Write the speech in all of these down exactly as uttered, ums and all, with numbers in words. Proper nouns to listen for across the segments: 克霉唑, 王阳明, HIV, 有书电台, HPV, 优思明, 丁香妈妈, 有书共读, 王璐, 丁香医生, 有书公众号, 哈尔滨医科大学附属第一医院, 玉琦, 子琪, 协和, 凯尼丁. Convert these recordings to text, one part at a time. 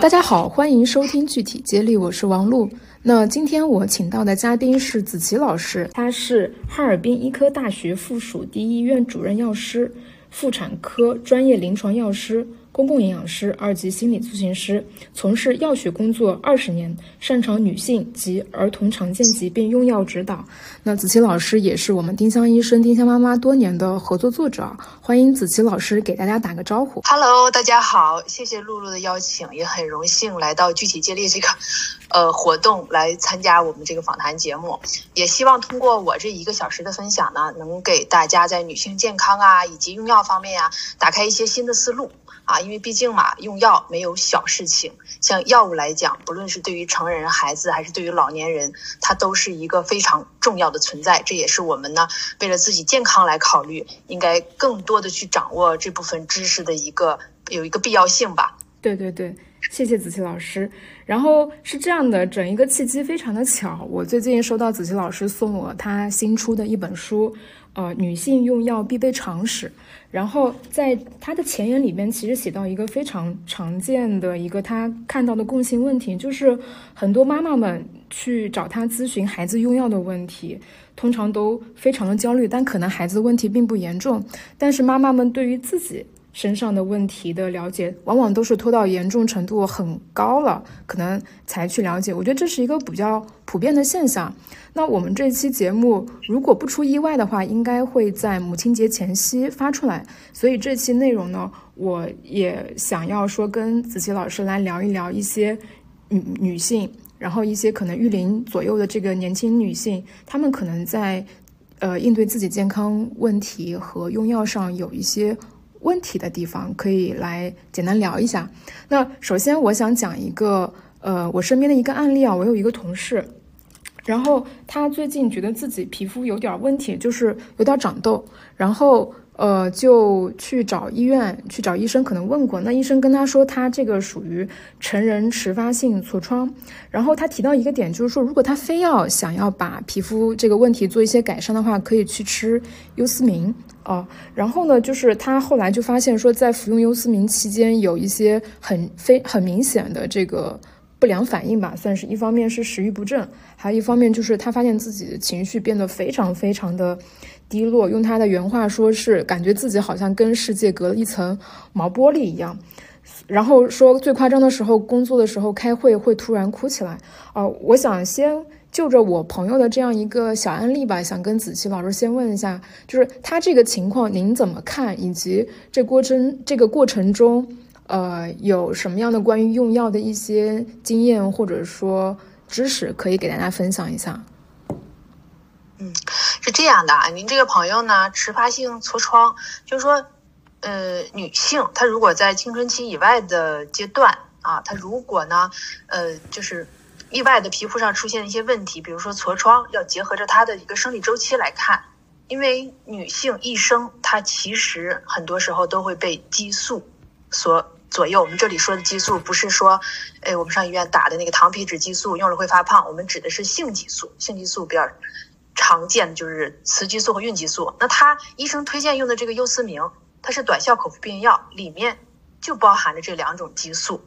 大家好，欢迎收听具体接力，我是王璐。那今天我请到的嘉宾是子琪老师，他是哈尔滨医科大学附属第一医院主任药师、妇产科专业临床药师、公共营养师、二级心理咨询师，从事药学工作二十年，擅长女性及儿童常见疾病用药指导。那子琪老师也是我们丁香医生、丁香妈妈多年的合作作者，欢迎子琪老师给大家打个招呼。Hello， 大家好，谢谢露露的邀请，也很荣幸来到具体接力这个呃活动来参加我们这个访谈节目，也希望通过我这一个小时的分享呢，能给大家在女性健康啊以及用药方面啊，打开一些新的思路。啊，因为毕竟嘛，用药没有小事情。像药物来讲，不论是对于成人、孩子，还是对于老年人，它都是一个非常重要的存在。这也是我们呢，为了自己健康来考虑，应该更多的去掌握这部分知识的一个有一个必要性吧。对对对，谢谢子琪老师。然后是这样的，整一个契机非常的巧，我最近收到子琪老师送我他新出的一本书。呃，女性用药必备常识。然后在他的前言里面，其实写到一个非常常见的一个他看到的共性问题，就是很多妈妈们去找他咨询孩子用药的问题，通常都非常的焦虑，但可能孩子问题并不严重，但是妈妈们对于自己身上的问题的了解，往往都是拖到严重程度很高了，可能才去了解。我觉得这是一个比较普遍的现象。那我们这期节目如果不出意外的话，应该会在母亲节前夕发出来。所以这期内容呢，我也想要说跟子琪老师来聊一聊一些女女性，然后一些可能育龄左右的这个年轻女性，她们可能在呃应对自己健康问题和用药上有一些问题的地方，可以来简单聊一下。那首先我想讲一个呃我身边的一个案例啊，我有一个同事，然后他最近觉得自己皮肤有点问题，就是有点长痘，然后呃就去找医院去找医生，可能问过，那医生跟他说他这个属于成人迟发性痤疮。然后他提到一个点，就是说如果他非要想要把皮肤这个问题做一些改善的话，可以去吃优思明哦。然后呢，就是他后来就发现说，在服用优思明期间有一些很非很明显的这个不良反应吧，算是一方面是食欲不振，还有一方面就是他发现自己的情绪变得非常非常的低落，用他的原话说是感觉自己好像跟世界隔了一层毛玻璃一样。然后说最夸张的时候，工作的时候开会会突然哭起来。哦、呃，我想先就着我朋友的这样一个小案例吧，想跟子琪老师先问一下，就是他这个情况您怎么看，以及这过程这个过程中。呃，有什么样的关于用药的一些经验或者说知识可以给大家分享一下？嗯，是这样的啊，您这个朋友呢，迟发性痤疮，就是说，呃，女性她如果在青春期以外的阶段啊，她如果呢，呃，就是意外的皮肤上出现一些问题，比如说痤疮，要结合着她的一个生理周期来看。因为女性一生她其实很多时候都会被激素所左右，我们这里说的激素不是说，哎，我们上医院打的那个糖皮质激素用了会发胖，我们指的是性激素。性激素比较常见的就是雌激素和孕激素。那他医生推荐用的这个优思明，它是短效口服避孕药，里面就包含着这两种激素。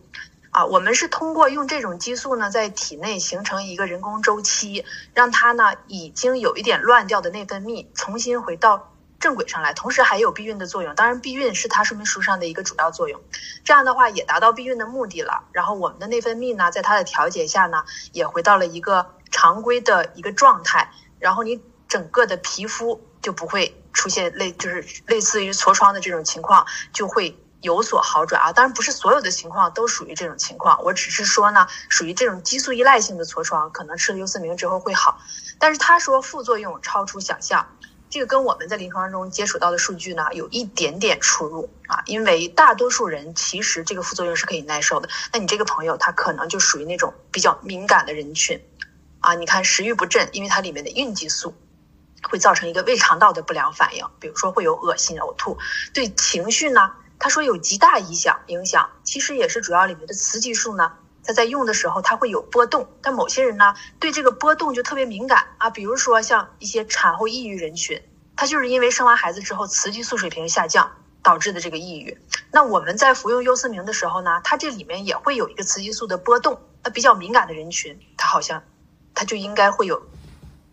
啊，我们是通过用这种激素呢，在体内形成一个人工周期，让它呢已经有一点乱掉的内分泌重新回到正轨上来，同时还有避孕的作用，当然避孕是它说明书上的一个主要作用，这样的话也达到避孕的目的了。然后我们的内分泌呢，在它的调节下呢，也回到了一个常规的一个状态，然后你整个的皮肤就不会出现类就是类似于痤疮的这种情况，就会有所好转啊。当然不是所有的情况都属于这种情况，我只是说呢，属于这种激素依赖性的痤疮，可能吃了优思明之后会好，但是他说副作用超出想象。这个跟我们在临床中接触到的数据呢有一点点出入啊，因为大多数人其实这个副作用是可以耐受的。那你这个朋友他可能就属于那种比较敏感的人群啊，你看食欲不振，因为它里面的孕激素会造成一个胃肠道的不良反应，比如说会有恶心、呕吐。对情绪呢，他说有极大影响影响，其实也是主要里面的雌激素呢。他在用的时候他会有波动，但某些人呢对这个波动就特别敏感啊，比如说像一些产后抑郁人群，它就是因为生完孩子之后雌激素水平下降导致的这个抑郁。那我们在服用优思明的时候呢，它这里面也会有一个雌激素的波动，那比较敏感的人群，它好像它就应该会有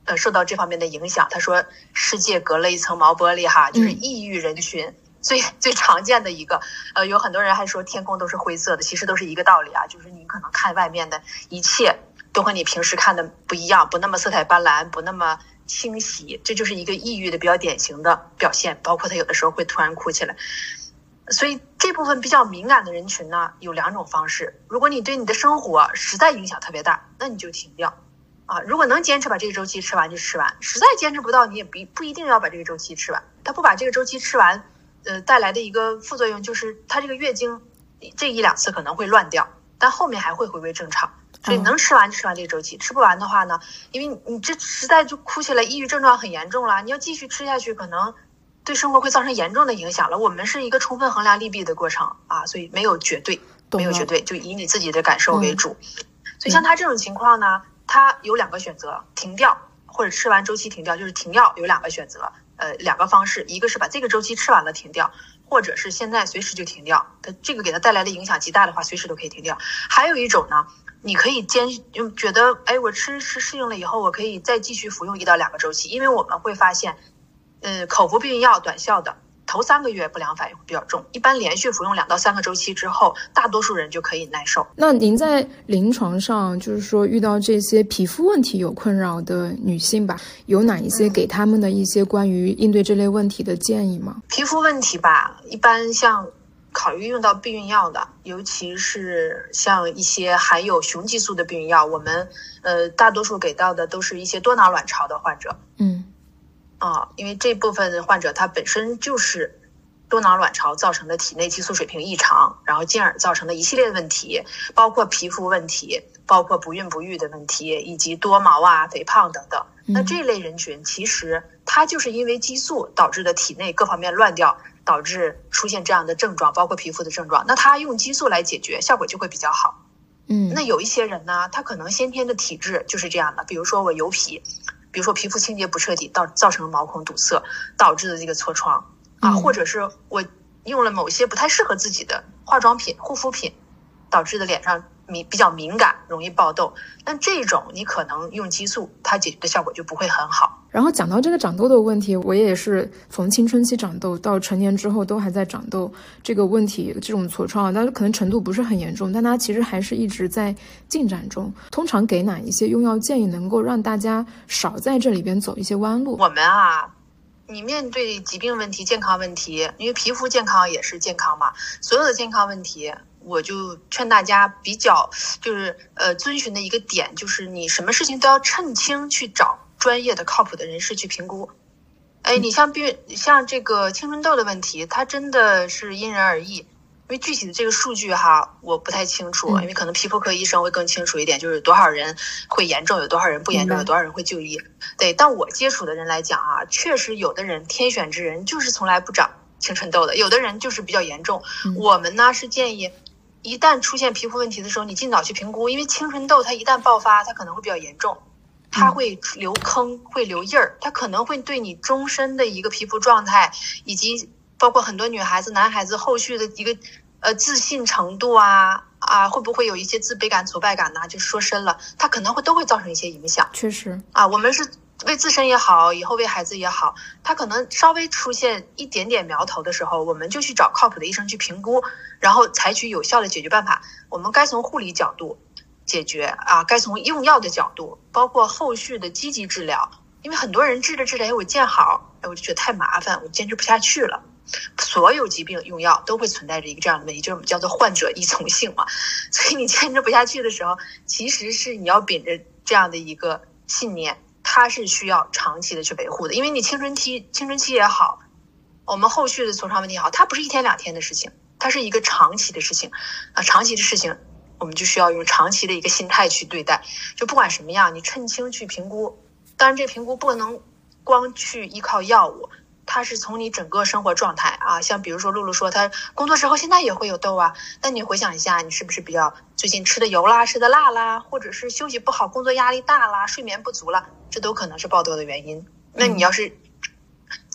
呃受到这方面的影响。他说世界隔了一层毛玻璃哈，就是抑郁人群、嗯、最最常见的一个，呃有很多人还说天空都是灰色的，其实都是一个道理啊，就是你可能看外面的一切都和你平时看的不一样，不那么色彩斑斓，不那么清晰，这就是一个抑郁的比较典型的表现，包括他有的时候会突然哭起来。所以这部分比较敏感的人群呢，有两种方式。如果你对你的生活实在影响特别大，那你就停掉啊。如果能坚持把这个周期吃完就吃完，实在坚持不到你也不不一定要把这个周期吃完。他不把这个周期吃完，呃，带来的一个副作用就是他这个月经这一两次可能会乱掉，但后面还会回归正常。所以能吃完就吃完这个周期，吃不完的话呢，因为你这实在就哭起来，抑郁症状很严重了，你要继续吃下去，可能对生活会造成严重的影响了。我们是一个充分衡量利弊的过程啊，所以没有绝对，没有绝对，就以你自己的感受为主。嗯、所以像他这种情况呢，他有两个选择：停掉或者吃完周期停掉，就是停药有两个选择，呃，两个方式，一个是把这个周期吃完了停掉。或者是现在随时就停掉，它这个给它带来的影响极大的话，随时都可以停掉。还有一种呢，你可以坚觉得，哎，我吃吃适应了以后，我可以再继续服用一到两个周期，因为我们会发现，呃，口服避孕药短效的头三个月不良反应会比较重，一般连续服用两到三个周期之后，大多数人就可以耐受。那您在临床上就是说遇到这些皮肤问题有困扰的女性吧，有哪一些给她们的一些关于应对这类问题的建议吗？嗯、皮肤问题吧，一般像考虑用到避孕药的，尤其是像一些含有雄激素的避孕药，我们呃大多数给到的都是一些多囊卵巢的患者。嗯。啊、哦，因为这部分患者他本身就是多囊卵巢造成的体内激素水平异常，然后进而造成的一系列的问题，包括皮肤问题，包括不孕不育的问题，以及多毛啊、肥胖等等。那这类人群其实他就是因为激素导致的体内各方面乱掉，导致出现这样的症状，包括皮肤的症状。那他用激素来解决，效果就会比较好。嗯，那有一些人呢，他可能先天的体质就是这样的，比如说我油皮。比如说皮肤清洁不彻底，到造成毛孔堵塞导致的这个痤疮啊，或者是我用了某些不太适合自己的化妆品、护肤品，导致的脸上敏比较敏感，容易爆痘。但这种你可能用激素，它解决的效果就不会很好。然后讲到这个长痘的问题，我也是从青春期长痘到成年之后都还在长痘这个问题，这种痤疮啊，但可能程度不是很严重，但它其实还是一直在进展中。通常给哪一些用药建议能够让大家少在这里边走一些弯路？我们啊，你面对疾病问题、健康问题，因为皮肤健康也是健康嘛，所有的健康问题。我就劝大家比较就是呃遵循的一个点，就是你什么事情都要趁轻去找专业的靠谱的人士去评估。哎，你像比像这个青春痘的问题，它真的是因人而异，因为具体的这个数据哈我不太清楚，因为可能皮肤科医生会更清楚一点，就是多少人会严重，有多少人不严重，有多少人会就医。对，但我接触的人来讲啊，确实有的人天选之人就是从来不长青春痘的，有的人就是比较严重。我们呢是建议。一旦出现皮肤问题的时候，你尽早去评估，因为青春痘它一旦爆发，它可能会比较严重，它会留坑，会留印儿，它可能会对你终身的一个皮肤状态，以及包括很多女孩子、男孩子后续的一个呃自信程度啊啊，会不会有一些自卑感、挫败感呢、啊？就说深了，它可能会都会造成一些影响。确实啊，我们是为自身也好，以后为孩子也好，它可能稍微出现一点点苗头的时候，我们就去找靠谱的医生去评估。然后采取有效的解决办法，我们该从护理角度解决啊，该从用药的角度，包括后续的积极治疗。因为很多人治着治着，哎，我见好，哎，我就觉得太麻烦，我坚持不下去了。所有疾病用药都会存在着一个这样的问题，就是我们叫做患者依从性嘛。所以你坚持不下去的时候，其实是你要秉着这样的一个信念，它是需要长期的去维护的。因为你青春期、青春期也好，我们后续的痤疮问题也好，它不是一天两天的事情。它是一个长期的事情，啊，长期的事情，我们就需要用长期的一个心态去对待。就不管什么样，你趁轻去评估。当然，这评估不能光去依靠药物，它是从你整个生活状态啊，像比如说露露说，她工作之后现在也会有痘啊，但你回想一下，你是不是比较最近吃的油啦、吃的辣啦，或者是休息不好、工作压力大啦、睡眠不足啦，这都可能是爆痘的原因。那你要是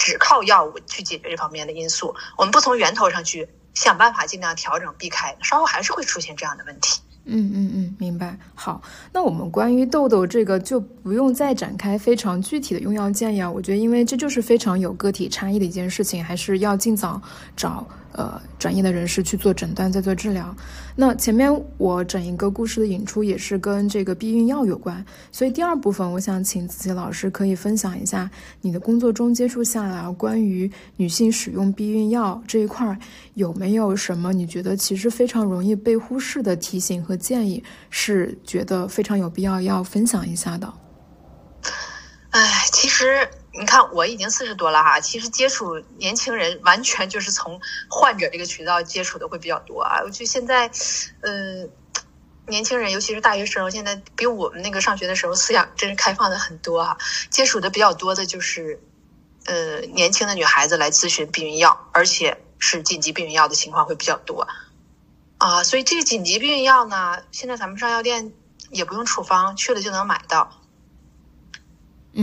只靠药物去解决这方面的因素，我们不从源头上去想办法尽量调整避开，稍后还是会出现这样的问题。嗯嗯嗯，明白。好，那我们关于痘痘这个就不用再展开非常具体的用药建议啊，我觉得因为这就是非常有个体差异的一件事情，还是要尽早找呃专业的人士去做诊断再做治疗。那前面我整一个故事的引出也是跟这个避孕药有关，所以第二部分我想请子琪老师可以分享一下你的工作中接触下来关于女性使用避孕药这一块有没有什么你觉得其实非常容易被忽视的提醒和建议，是觉得非常有必要要分享一下的。哎，其实你看我已经四十多了哈，其实接触年轻人完全就是从患者这个渠道接触的会比较多啊。我觉得现在，呃，年轻人尤其是大学生，现在比我们那个上学的时候思想真是开放的很多哈、啊。接触的比较多的就是，呃，年轻的女孩子来咨询避孕药，而且是紧急避孕药的情况会比较多。啊，所以这个紧急避孕药呢，现在咱们上药店也不用处方，去了就能买到。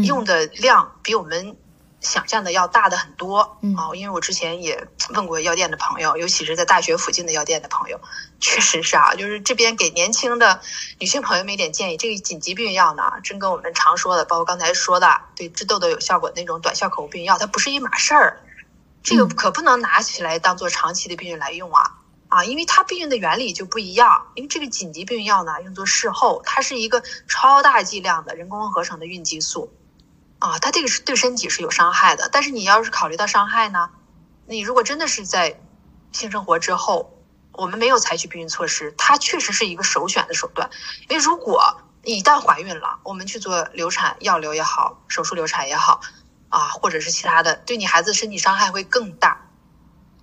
用的量比我们想象的要大的很多、嗯、啊！因为我之前也问过药店的朋友，尤其是在大学附近的药店的朋友，确实是啊，就是这边给年轻的女性朋友们一点建议，这个紧急避孕药呢，真跟我们常说的，包括刚才说的对治痘痘有效果那种短效口服避孕药，它不是一码事儿，这个可不能拿起来当做长期的避孕来用啊。啊，因为它避孕的原理就不一样，因为这个紧急避孕药呢，用作事后，它是一个超大剂量的人工合成的孕激素，啊，它这个是对身体是有伤害的。但是你要是考虑到伤害呢，你如果真的是在性生活之后，我们没有采取避孕措施，它确实是一个首选的手段。因为如果你一旦怀孕了，我们去做流产、药流也好，手术流产也好，啊，或者是其他的，对你孩子身体伤害会更大。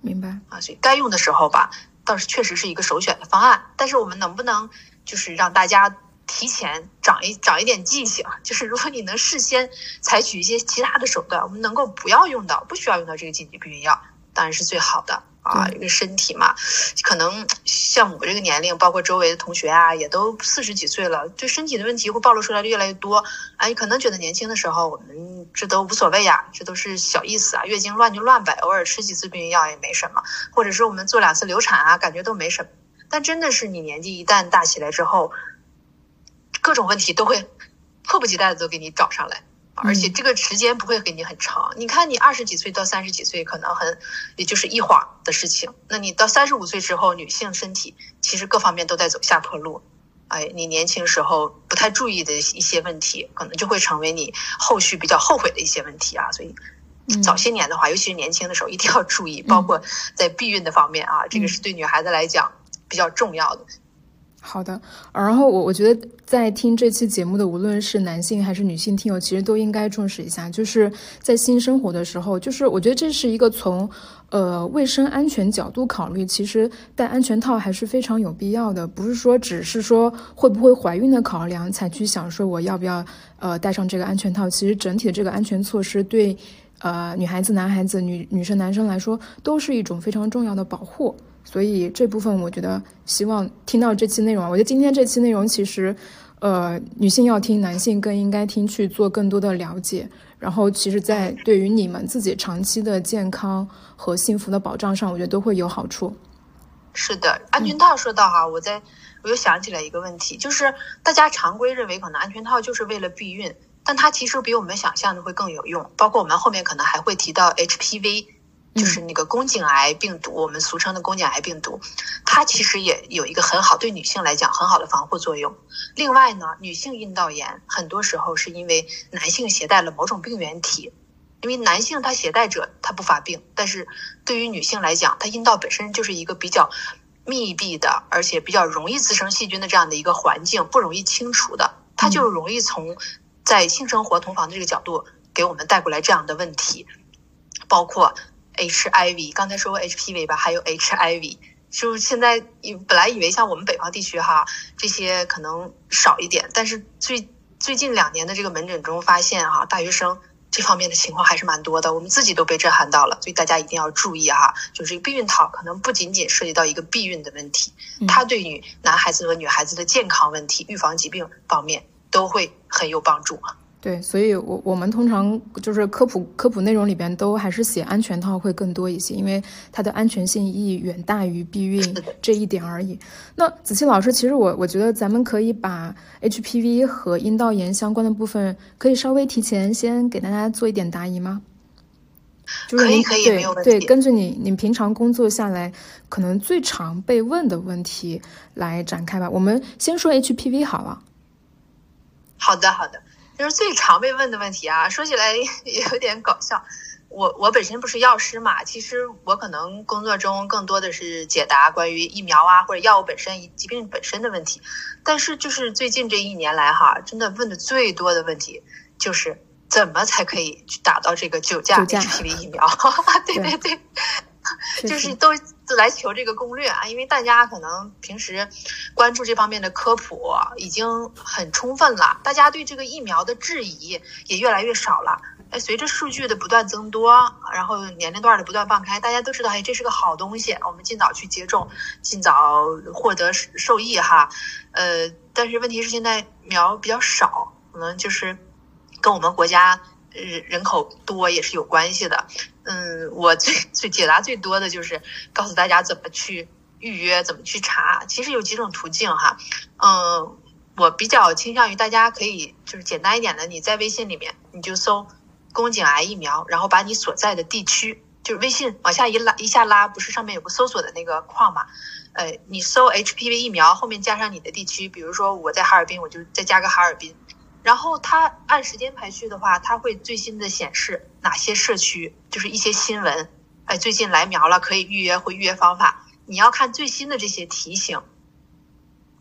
明白啊，所以该用的时候吧。倒是确实是一个首选的方案，但是我们能不能就是让大家提前长一长一点记性，就是如果你能事先采取一些其他的手段，我们能够不要用到，不需要用到这个紧急避孕药，当然是最好的啊。这个身体嘛，可能像我这个年龄，包括周围的同学啊，也都四十几岁了，对身体的问题会暴露出来的越来越多。哎，可能觉得年轻的时候我们这都无所谓呀、啊，这都是小意思啊，月经乱就乱呗，偶尔吃几次避孕药也没什么，或者是我们做两次流产啊，感觉都没什么。但真的是你年纪一旦大起来之后，各种问题都会迫不及待的都给你找上来。而且这个时间不会给你很长，你看你二十几岁到三十几岁可能很，也就是一晃的事情。那你到三十五岁之后，女性身体其实各方面都在走下坡路，哎，你年轻时候不太注意的一些问题，可能就会成为你后续比较后悔的一些问题啊。所以早些年的话，尤其是年轻的时候，一定要注意，包括在避孕的方面啊，这个是对女孩子来讲比较重要的。好的，然后我我觉得在听这期节目的无论是男性还是女性听友，其实都应该重视一下，就是在性生活的时候，就是我觉得这是一个从呃卫生安全角度考虑，其实戴安全套还是非常有必要的，不是说只是说会不会怀孕的考量才去想说我要不要呃戴上这个安全套，其实整体的这个安全措施对呃女孩子、男孩子、女女生、男生来说都是一种非常重要的保护。所以这部分我觉得希望听到这期内容，我觉得今天这期内容其实呃，女性要听，男性更应该听，去做更多的了解，然后其实在对于你们自己长期的健康和幸福的保障上，我觉得都会有好处。是的，安全套说到哈、啊嗯、我在我又想起来一个问题，就是大家常规认为可能安全套就是为了避孕，但它其实比我们想象的会更有用，包括我们后面可能还会提到 H P V，就是那个宫颈癌病毒，我们俗称的宫颈癌病毒，它其实也有一个很好，对女性来讲很好的防护作用。另外呢，女性阴道炎很多时候是因为男性携带了某种病原体，因为男性他携带者他不发病，但是对于女性来讲，她阴道本身就是一个比较密闭的，而且比较容易滋生细菌的这样的一个环境，不容易清除的，它就容易从在性生活同房的这个角度给我们带过来这样的问题，包括H I V， 刚才说过 H P V 吧，还有 H I V， 就是现在本来以为像我们北方地区哈，这些可能少一点，但是最最近两年的这个门诊中发现哈、啊，大学生这方面的情况还是蛮多的，我们自己都被震撼到了，所以大家一定要注意哈，就是避孕套可能不仅仅涉及到一个避孕的问题，它对于男孩子和女孩子的健康问题、预防疾病方面都会很有帮助。对，所以我我们通常就是科普科普内容里边都还是写安全套会更多一些，因为它的安全性意义远大于避孕这一点而已。那子期老师，其实我我觉得咱们可以把 H P V 和阴道炎相关的部分，可以稍微提前先给大家做一点答疑吗？就是可以可以，没有问题。对，根据你你平常工作下来，可能最常被问的问题来展开吧。我们先说 H P V 好了。好的，好的。就是最常被问的问题啊，说起来也有点搞笑。我我本身不是药师嘛，其实我可能工作中更多的是解答关于疫苗啊或者药物本身、疾病本身的问题。但是就是最近这一年来哈，真的问的最多的问题就是。怎么才可以去打到这个九价 H P V 疫苗？对对对，就是都来求这个攻略啊！因为大家可能平时关注这方面的科普已经很充分了，大家对这个疫苗的质疑也越来越少了。哎，随着数据的不断增多，然后年龄段的不断放开，大家都知道，哎，这是个好东西，我们尽早去接种，尽早获得受益哈。呃，但是问题是现在苗比较少，可能就是。跟我们国家人口多也是有关系的，嗯，我最最解答最多的就是告诉大家怎么去预约，怎么去查。其实有几种途径哈，嗯，我比较倾向于大家可以就是简单一点的，你在微信里面你就搜宫颈癌疫苗，然后把你所在的地区，就是微信往下一拉一下拉，不是上面有个搜索的那个框嘛？呃，你搜 H P V 疫苗后面加上你的地区，比如说我在哈尔滨，我就再加个哈尔滨。然后它按时间排序的话，它会最新的显示哪些社区，就是一些新闻，哎，最近来苗了，可以预约或预约方法。你要看最新的这些提醒，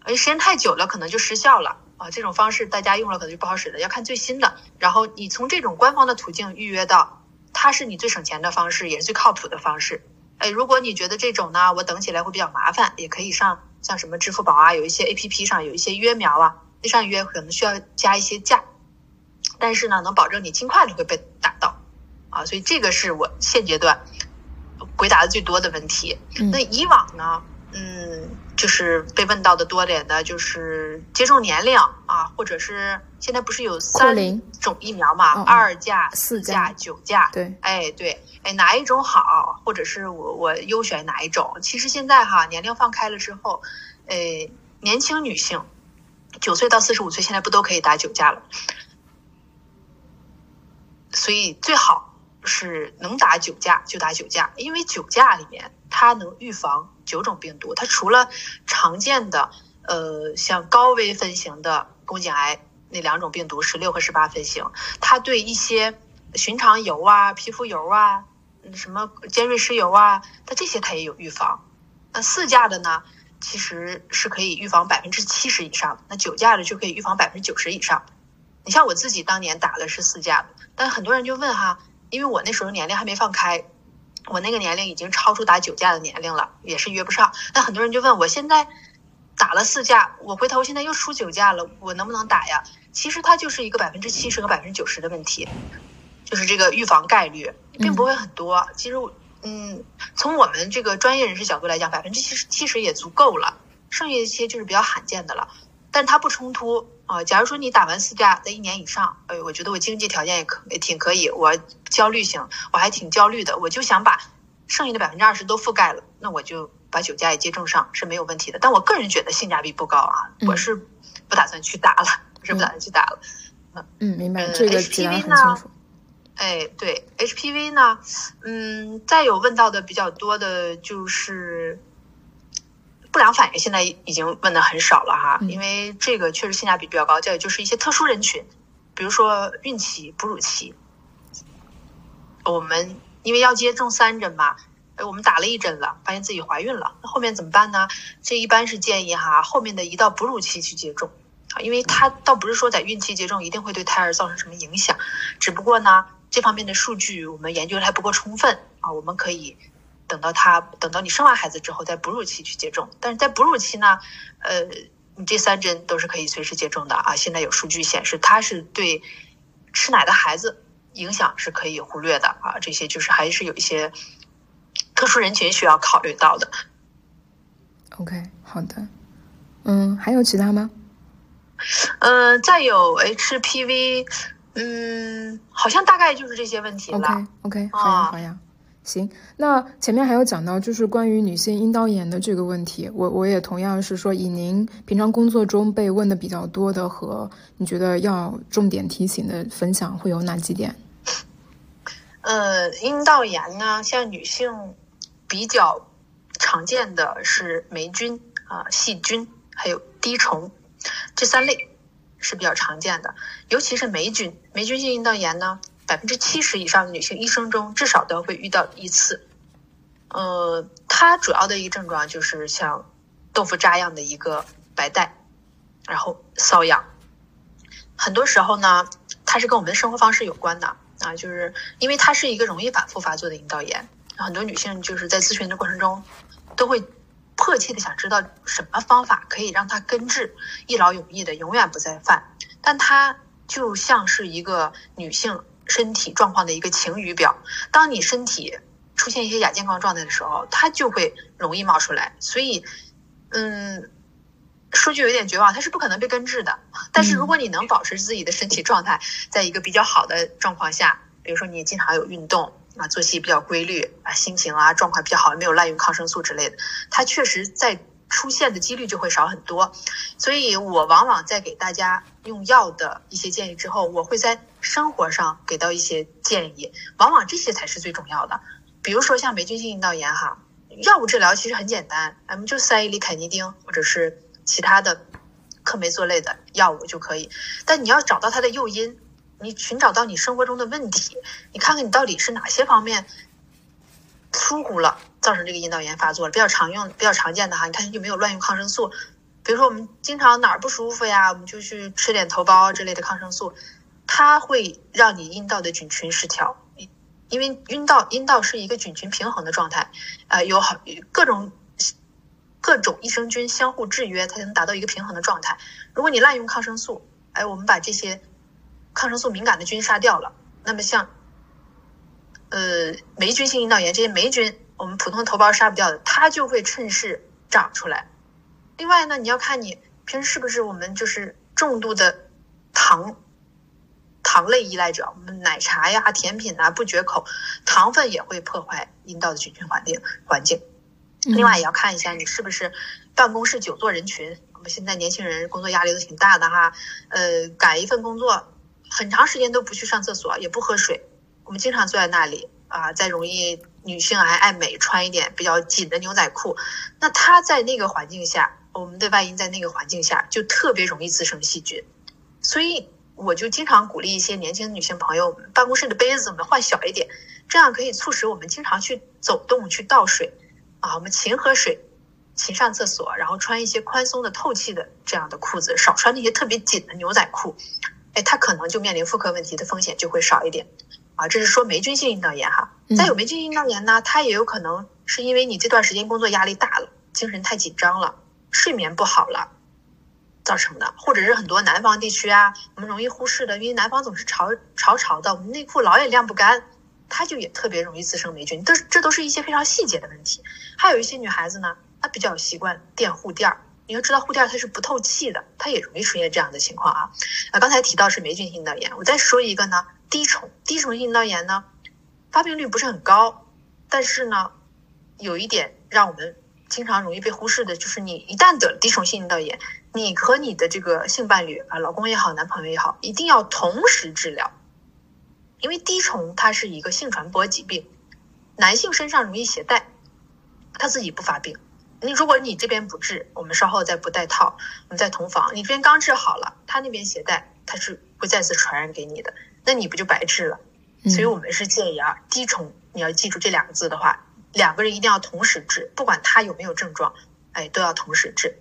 哎，时间太久了可能就失效了啊。这种方式大家用了可能就不好使了，要看最新的。然后你从这种官方的途径预约到，它是你最省钱的方式，也是最靠谱的方式。哎，如果你觉得这种呢，我等起来会比较麻烦，也可以上像什么支付宝啊，有一些 A P P 上有一些约苗啊。上约可能需要加一些价，但是呢，能保证你尽快的会被打到，啊，所以这个是我现阶段回答的最多的问题。嗯、那以往呢，嗯，就是被问到的多点的就是接种年龄啊，或者是现在不是有三种疫苗嘛，二价、四价、九价，对，哎对，哎哪一种好，或者是我我优选哪一种？其实现在哈，年龄放开了之后，哎，年轻女性。九岁到四十五岁，现在不都可以打九价了？所以最好是能打九价就打九价，因为九价里面它能预防九种病毒。它除了常见的呃像高危分型的宫颈癌那两种病毒十六和十八分型，它对一些寻常疣啊、皮肤疣啊、什么尖锐湿疣啊，它这些它也有预防。那四价的呢？其实是可以预防百分之七十以上的，那九价的就可以预防百分之九十以上。你像我自己当年打的是四价的，但很多人就问哈，因为我那时候年龄还没放开，我那个年龄已经超出打九价的年龄了，也是约不上。那很多人就问我现在打了四价，我回头现在又出九价了，我能不能打呀？其实它就是一个百分之七十和百分之九十的问题，就是这个预防概率并不会很多。嗯、其实我。嗯，从我们这个专业人士角度来讲，百分之七十七十也足够了，剩下一些就是比较罕见的了。但它不冲突啊、呃。假如说你打完四价在一年以上，哎，我觉得我经济条件也可也挺可以，我焦虑型我还挺焦虑的，我就想把剩下的百分之二十都覆盖了，那我就把九价也接种上是没有问题的。但我个人觉得性价比不高啊，嗯、我是不打算去打了，我是不打算去打了。嗯，嗯明白。这个解答很清楚。哎，对 H P V 呢，嗯，再有问到的比较多的就是不良反应，现在已经问的很少了哈，因为这个确实性价比比较高。再有就是一些特殊人群，比如说孕期、哺乳期，我们因为要接种三针嘛，哎，我们打了一针了，发现自己怀孕了，那后面怎么办呢？这一般是建议哈，后面的一到哺乳期去接种啊，因为它倒不是说在孕期接种一定会对胎儿造成什么影响，只不过呢。这方面的数据我们研究的还不够充分啊，我们可以等到他等到你生完孩子之后，在哺乳期去接种。但是在哺乳期呢，呃，你这三针都是可以随时接种的啊。现在有数据显示，它是对吃奶的孩子影响是可以忽略的啊。这些就是还是有一些特殊人群需要考虑到的。OK， 好的，嗯，还有其他吗？嗯、呃，再有 H P V。嗯，好像大概就是这些问题了。OK， OK， 好呀，好呀。行，那前面还有讲到就是关于女性阴道炎的这个问题，我我也同样是说以您平常工作中被问的比较多的和你觉得要重点提醒的分享会有哪几点？呃，阴道炎呢，像女性比较常见的是霉菌啊、呃、细菌还有滴虫，这三类是比较常见的，尤其是霉菌，霉菌性阴道炎呢。百分之七十以上的女性一生中至少都会遇到一次，呃，它主要的一个症状就是像豆腐渣样的一个白带，然后瘙痒。很多时候呢，它是跟我们的生活方式有关的啊，就是因为它是一个容易反复发作的阴道炎，很多女性就是在咨询的过程中都会迫切的想知道什么方法可以让它根治，一劳永逸的永远不再犯。但它就像是一个女性身体状况的一个晴雨表，当你身体出现一些亚健康状态的时候，它就会容易冒出来。所以，嗯，说句有点绝望，它是不可能被根治的。但是如果你能保持自己的身体状态在一个比较好的状况下，比如说你经常有运动啊，作息比较规律啊，心情啊状况比较好，没有滥用抗生素之类的，它确实在出现的几率就会少很多。所以我往往在给大家用药的一些建议之后，我会在生活上给到一些建议，往往这些才是最重要的。比如说像霉菌性阴道炎哈，药物治疗其实很简单，咱们就塞一粒凯尼丁或者是其他的克霉唑类的药物就可以。但你要找到它的诱因，你寻找到你生活中的问题，你看看你到底是哪些方面疏忽了，造成这个阴道炎发作了。比较常用、比较常见的哈，你看有没有乱用抗生素？比如说我们经常哪儿不舒服呀，我们就去吃点头孢之类的抗生素，它会让你阴道的菌群失调。因为阴道阴道是一个菌群平衡的状态，呃，有好各种各种益生菌相互制约，它才能达到一个平衡的状态。如果你滥用抗生素，哎，我们把这些抗生素敏感的菌杀掉了，那么像呃霉菌性阴道炎这些霉菌，我们普通头孢杀不掉的，它就会趁势长出来。另外呢，你要看你平时是不是我们就是重度的糖糖类依赖者，我们奶茶呀、甜品啊不绝口，糖分也会破坏阴道的菌群环境环境。另外也要看一下你是不是办公室久坐人群，我们现在年轻人工作压力都挺大的哈，呃，赶一份工作，很长时间都不去上厕所，也不喝水，我们经常坐在那里啊，再容易。女性还爱美，穿一点比较紧的牛仔裤，那她在那个环境下，我们的外阴在那个环境下就特别容易滋生细菌。所以我就经常鼓励一些年轻女性朋友，办公室的杯子我们换小一点，这样可以促使我们经常去走动、去倒水啊，我们勤喝水、勤上厕所，然后穿一些宽松的透气的这样的裤子，少穿那些特别紧的牛仔裤，哎，她可能就面临妇科问题的风险就会少一点啊，这是说霉菌性阴道炎哈。再有霉菌性阴道炎呢，它也有可能是因为你这段时间工作压力大了，精神太紧张了，睡眠不好了造成的，或者是很多南方地区啊，我们容易忽视的，因为南方总是潮潮潮的，我们内裤老也晾不干，它就也特别容易滋生霉菌。这这都是一些非常细节的问题。还有一些女孩子呢，她比较习惯垫护垫，你要知道护垫它是不透气的，它也容易出现这样的情况啊。啊，刚才提到是霉菌性阴道炎，我再说一个呢。滴虫，滴虫性阴道炎呢，发病率不是很高，但是呢，有一点让我们经常容易被忽视的，就是你一旦得了滴虫性阴道炎，你和你的这个性伴侣啊，老公也好，男朋友也好，一定要同时治疗，因为滴虫它是一个性传播疾病，男性身上容易携带，他自己不发病。你如果你这边不治，我们稍后再不带套，我们再同房，你这边刚治好了，他那边携带，他是会再次传染给你的。那你不就白治了？所以我们是建议啊，滴虫你要记住这两个字的话，两个人一定要同时治，不管他有没有症状，哎，都要同时治。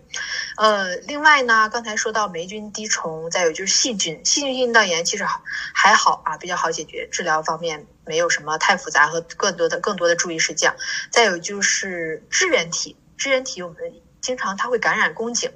呃，另外呢，刚才说到霉菌、滴虫，再有就是细菌，细菌性阴道炎其实还好啊，比较好解决，治疗方面没有什么太复杂和更多的更多的注意事项。再有就是支原体，支原体我们经常它会感染宫颈。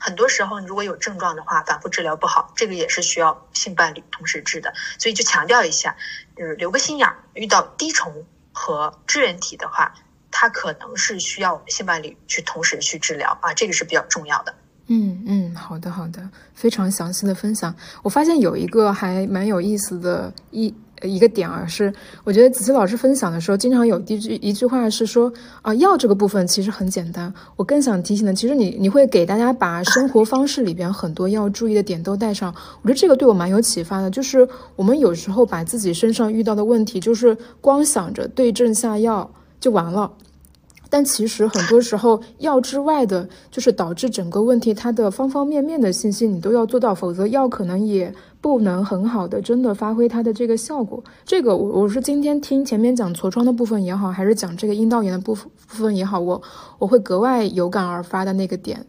很多时候，你如果有症状的话，反复治疗不好，这个也是需要性伴侣同时治的。所以就强调一下，就是留个心眼儿，遇到滴虫和支原体的话，它可能是需要我们性伴侣去同时去治疗啊，这个是比较重要的。嗯嗯，好的好的，非常详细的分享。我发现有一个还蛮有意思的一呃一个点啊，是我觉得子期老师分享的时候，经常有一句一句话是说啊，药这个部分其实很简单。我更想提醒的，其实你你会给大家把生活方式里边很多要注意的点都带上，我觉得这个对我蛮有启发的。就是我们有时候把自己身上遇到的问题，就是光想着对症下药就完了。但其实很多时候，药之外的，就是导致整个问题它的方方面面的信息，你都要做到，否则药可能也不能很好的真的发挥它的这个效果。这个我我是今天听前面讲痤疮的部分也好，还是讲这个阴道炎的部分部分也好，我我会格外有感而发的那个点。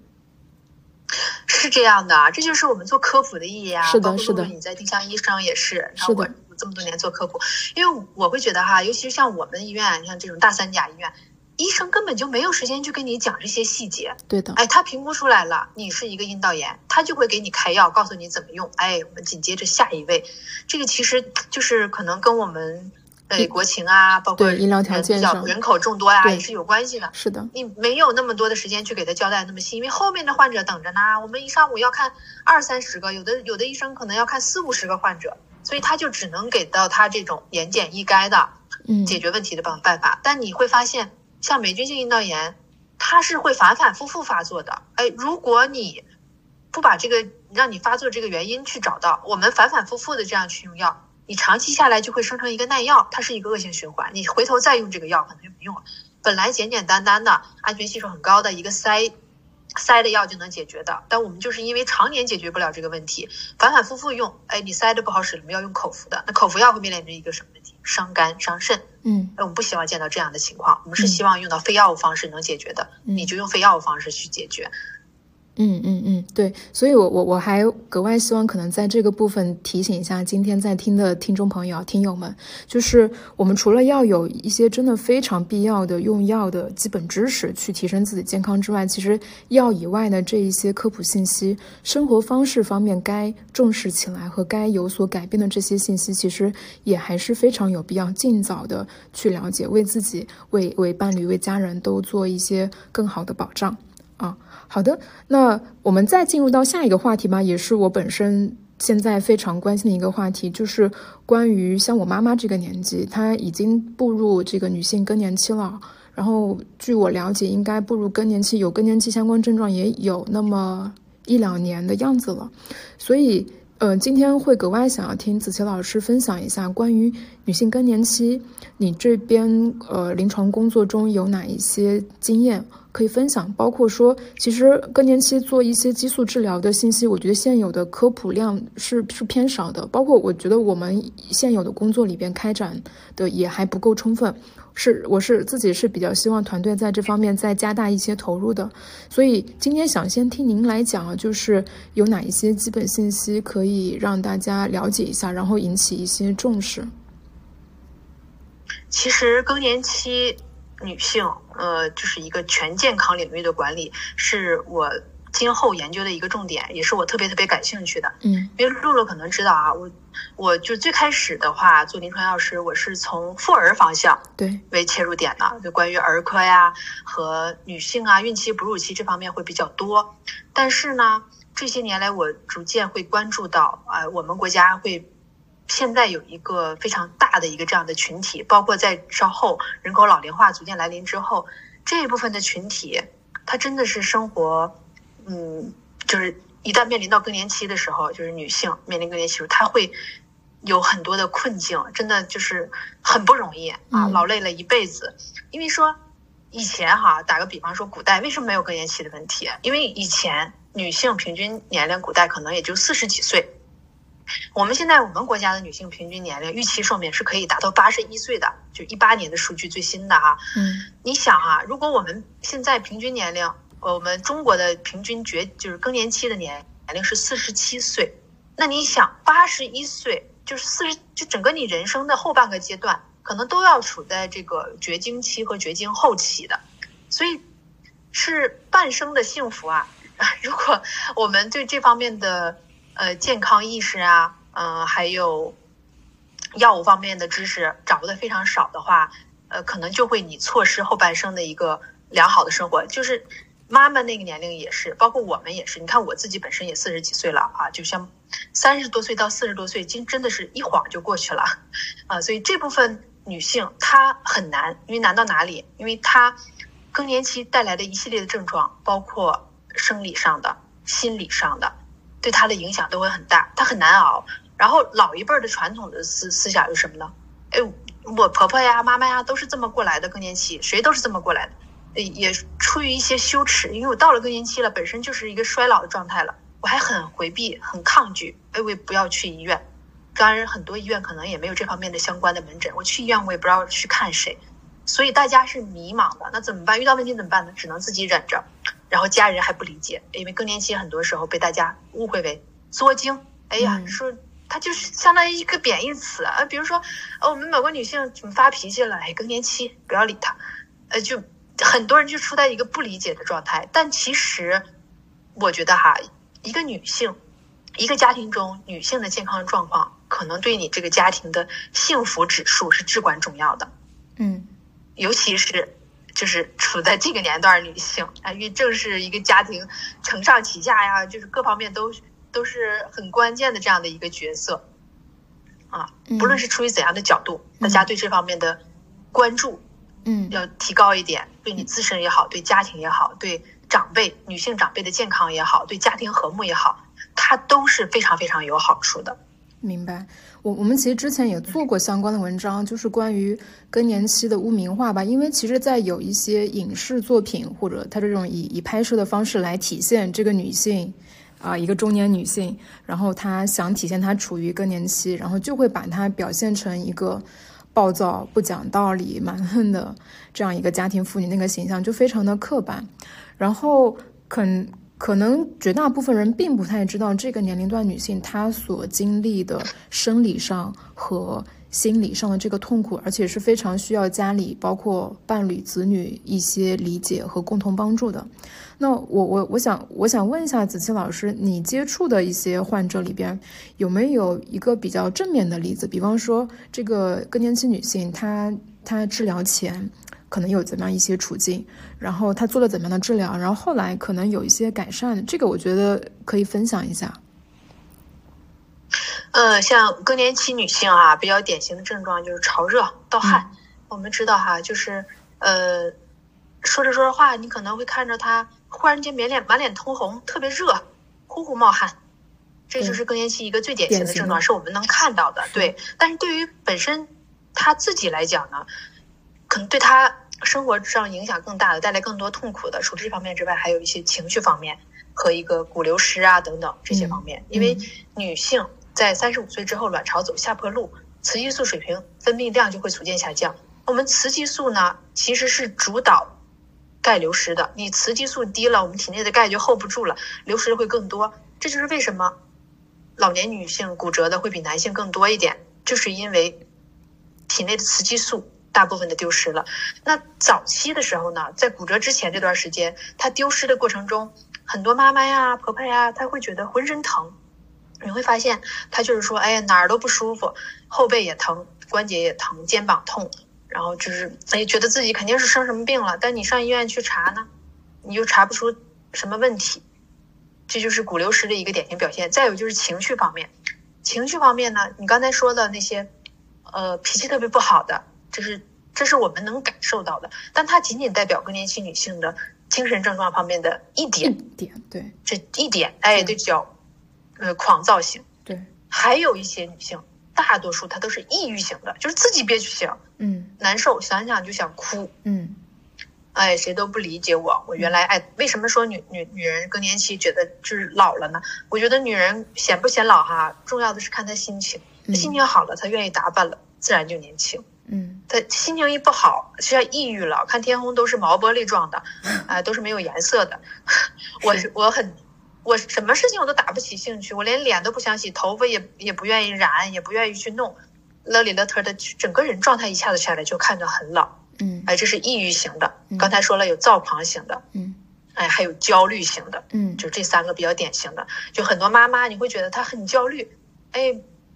是这样的，这就是我们做科普的意义啊。是的，是的。你在丁香医生也是，是的。我这么多年做科普，因为我会觉得哈，尤其是像我们医院，像这种大三甲医院。医生根本就没有时间去跟你讲这些细节，对的。哎，他评估出来了，你是一个阴道炎，他就会给你开药，告诉你怎么用。哎，我们紧接着下一位，这个其实就是可能跟我们呃国情啊，包括医疗条件上、人口众多呀、啊，也是有关系的。是的，你没有那么多的时间去给他交代那么细，因为后面的患者等着呢。我们一上午要看二三十个，有的有的医生可能要看四五十个患者，所以他就只能给到他这种言简意赅的解决问题的办办法。嗯、但你会发现。像霉菌性阴道炎，它是会反反复复发作的。哎，如果你不把这个让你发作这个原因去找到，我们反反复复的这样去用药，你长期下来就会生成一个耐药，它是一个恶性循环。你回头再用这个药可能就没用了。本来简简单单的、安全系数很高的一个塞塞的药就能解决的，但我们就是因为常年解决不了这个问题，反反复复用，哎，你塞的不好使了，我们要用口服的。那口服药会面临着一个什么问题？伤肝、伤肾。嗯，我们不希望见到这样的情况，我们是希望用到非药物方式能解决的，嗯、你就用非药物方式去解决。嗯嗯嗯，对，所以我我我还格外希望可能在这个部分提醒一下今天在听的听众朋友、听友们，就是我们除了要有一些真的非常必要的用药的基本知识去提升自己健康之外，其实药以外的这一些科普信息、生活方式方面该重视起来和该有所改变的这些信息，其实也还是非常有必要尽早的去了解，为自己、为为伴侣、为家人都做一些更好的保障。啊，好的，那我们再进入到下一个话题吧，也是我本身现在非常关心的一个话题，就是关于像我妈妈这个年纪，她已经步入这个女性更年期了。然后据我了解，应该步入更年期，有更年期相关症状也有那么一两年的样子了。所以，呃，今天会格外想要听子期老师分享一下关于女性更年期，你这边呃临床工作中有哪一些经验？可以分享，包括说，其实更年期做一些激素治疗的信息，我觉得现有的科普量是是偏少的。包括我觉得我们现有的工作里边开展的也还不够充分，是我是自己是比较希望团队在这方面再加大一些投入的。所以今天想先听您来讲啊，就是有哪一些基本信息可以让大家了解一下，然后引起一些重视。其实更年期。女性，呃，就是一个全健康领域的管理，是我今后研究的一个重点，也是我特别特别感兴趣的。嗯，因为露露可能知道啊，我我就最开始的话做临床药师，我是从妇儿方向对为切入点的，就关于儿科呀和女性啊、孕期、哺乳期这方面会比较多。但是呢，这些年来我逐渐会关注到啊、呃，我们国家会。现在有一个非常大的一个这样的群体，包括在稍后人口老龄化逐渐来临之后，这一部分的群体，它真的是生活，嗯，就是一旦面临到更年期的时候，就是女性面临更年期时，她会有很多的困境，真的就是很不容易啊，劳累了一辈子。因为说以前哈，打个比方说，古代为什么没有更年期的问题？因为以前女性平均年龄，古代可能也就四十几岁。我们现在我们国家的女性平均年龄预期寿命是可以达到八十一岁的，就一八年的数据最新的哈、啊。嗯，你想啊，如果我们现在平均年龄，我们中国的平均绝就是更年期的年年龄是四十七岁，那你想八十一岁就是四十，就整个你人生的后半个阶段，可能都要处在这个绝经期和绝经后期的，所以是半生的幸福啊！如果我们对这方面的。呃，健康意识啊，嗯、呃，还有药物方面的知识掌握的非常少的话，呃，可能就会你错失后半生的一个良好的生活。就是妈妈那个年龄也是，包括我们也是。你看我自己本身也四十几岁了啊，就像三十多岁到四十多岁，今真的是一晃就过去了啊。所以这部分女性她很难，因为难到哪里？因为她更年期带来的一系列的症状，包括生理上的、心理上的，对她的影响都会很大，她很难熬。然后老一辈的传统的思思想是什么呢？哎，我婆婆呀、妈妈呀都是这么过来的，更年期谁都是这么过来的。也出于一些羞耻，因为我到了更年期了，本身就是一个衰老的状态了，我还很回避、很抗拒。哎，我也不要去医院，当然很多医院可能也没有这方面的相关的门诊，我去医院我也不知道去看谁，所以大家是迷茫的。那怎么办？遇到问题怎么办呢？只能自己忍着，然后家人还不理解，因为更年期很多时候被大家误会为作精。哎呀，说它就是相当于一个贬义词啊，比如说、哦、我们某个女性怎么发脾气了，哎，更年期不要理她，呃就。很多人就处在一个不理解的状态，但其实我觉得哈，一个女性，一个家庭中女性的健康状况，可能对你这个家庭的幸福指数是至关重要的。嗯，尤其是就是处在这个年段女性啊，因为正是一个家庭承上启下呀，就是各方面都都是很关键的这样的一个角色啊。不论是出于怎样的角度，嗯、大家对这方面的关注。嗯，要提高一点，对你自身也好，对家庭也好，对长辈、女性长辈的健康也好，对家庭和睦也好，它都是非常非常有好处的。明白。我我们其实之前也做过相关的文章，就是关于更年期的污名化吧。因为其实在有一些影视作品，或者它这种以以拍摄的方式来体现这个女性啊、呃，一个中年女性，然后她想体现她处于更年期，然后就会把她表现成一个暴躁、不讲道理、蛮横的这样一个家庭妇女，那个形象就非常的刻板。然后可可能绝大部分人并不太知道这个年龄段女性她所经历的生理上和心理上的这个痛苦，而且是非常需要家里包括伴侣、子女一些理解和共同帮助的。那我我我想我想问一下子琦老师，你接触的一些患者里边有没有一个比较正面的例子？比方说这个更年期女性，她她治疗前可能有怎么样一些处境，然后她做了怎么样的治疗，然后后来可能有一些改善，这个我觉得可以分享一下。呃，像更年期女性啊，比较典型的症状就是潮热、盗汗。嗯、我们知道哈，就是呃，说着说着话，你可能会看着她忽然间满脸满脸通红，特别热，呼呼冒汗。这就是更年期一个最典型的症状，是我们能看到的。对，但是对于本身她自己来讲呢，可能对她生活上影响更大的，带来更多痛苦的，除了这方面之外，还有一些情绪方面和一个骨流失啊等等这些方面，嗯、因为女性。在三十五岁之后，卵巢走下坡路，雌激素水平分泌量就会逐渐下降。我们雌激素呢，其实是主导钙流失的。你雌激素低了，我们体内的钙就 hold 不住了，流失会更多。这就是为什么老年女性骨折的会比男性更多一点，就是因为体内的雌激素大部分的丢失了。那早期的时候呢，在骨折之前这段时间，它丢失的过程中，很多妈妈呀、婆婆呀，她会觉得浑身疼。你会发现他就是说，哎呀，哪儿都不舒服，后背也疼，关节也疼，肩膀痛，然后就是哎，觉得自己肯定是生什么病了，但你上医院去查呢，你又查不出什么问题。这就是骨流失的一个典型表现。再有就是情绪方面，情绪方面呢，你刚才说的那些呃脾气特别不好的，这是这是我们能感受到的，但它仅仅代表更年期女性的精神症状方面的一点一点，对，这一点，哎，对，叫呃，狂躁型。对，还有一些女性，大多数她都是抑郁型的，就是自己憋屈型，嗯，难受，想想就想哭，嗯，哎，谁都不理解我，我原来哎，为什么说女女女人更年期觉得就是老了呢？我觉得女人显不显老哈，重要的是看她心情，她心情好了，她愿意打扮了，自然就年轻，嗯，她心情一不好，就像抑郁了，看天空都是毛玻璃状的，哎、呃，都是没有颜色的，我我很。我什么事情我都打不起兴趣，我连脸都不想洗，头发也也不愿意染，也不愿意去弄，勒里勒特的，整个人状态一下子下来就看着很老。嗯，哎，这是抑郁型的。嗯、刚才说了有躁狂型的，嗯，哎，还有焦虑型的，嗯，就这三个比较典型的。就很多妈妈你会觉得她很焦虑，哎，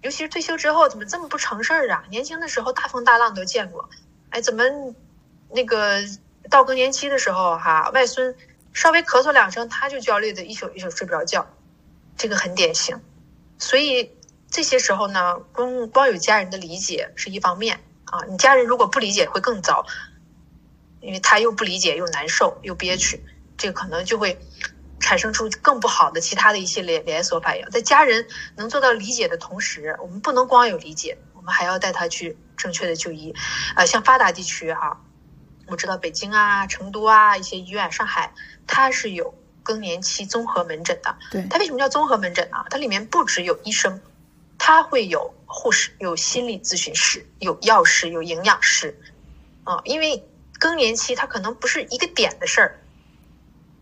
尤其是退休之后怎么这么不成事儿啊？年轻的时候大风大浪都见过，哎，怎么那个到更年期的时候哈、啊，外孙。稍微咳嗽两声他就焦虑的一宿一宿睡不着觉，这个很典型。所以这些时候呢，光光有家人的理解是一方面啊，你家人如果不理解会更糟，因为他又不理解又难受又憋屈，这可能就会产生出更不好的其他的一系列连锁反应。在家人能做到理解的同时，我们不能光有理解，我们还要带他去正确的就医。呃，像发达地区哈、啊，我知道北京啊、成都啊一些医院、上海，它是有更年期综合门诊的。对，它为什么叫综合门诊啊？它里面不只有医生，它会有护士、有心理咨询师、有药师、有营养师。啊、呃，因为更年期它可能不是一个点的事儿，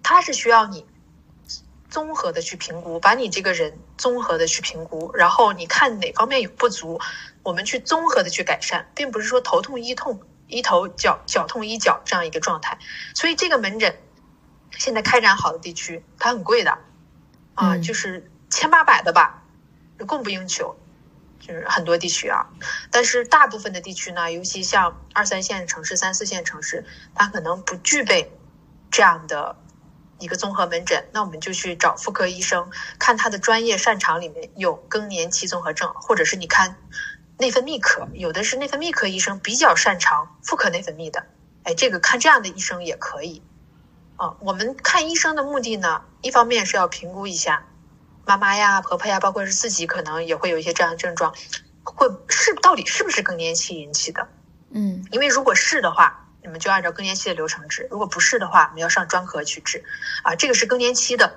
它是需要你综合的去评估，把你这个人综合的去评估，然后你看哪方面有不足，我们去综合的去改善，并不是说头痛医痛，医头脚脚痛医脚这样一个状态。所以这个门诊现在开展好的地区它很贵的啊、呃嗯、就是千八百的吧，供不应求，就是很多地区啊。但是大部分的地区呢，尤其像二三线城市、三四线城市，它可能不具备这样的一个综合门诊，那我们就去找妇科医生，看他的专业擅长里面有更年期综合症，或者是你看内分泌科，有的是内分泌科医生比较擅长妇科内分泌的，哎，这个看这样的医生也可以啊。我们看医生的目的呢，一方面是要评估一下妈妈呀、婆婆呀，包括是自己可能也会有一些这样的症状，会是到底是不是更年期引起的？嗯，因为如果是的话，你们就按照更年期的流程治，如果不是的话，我们要上专科去治，啊，这个是更年期的。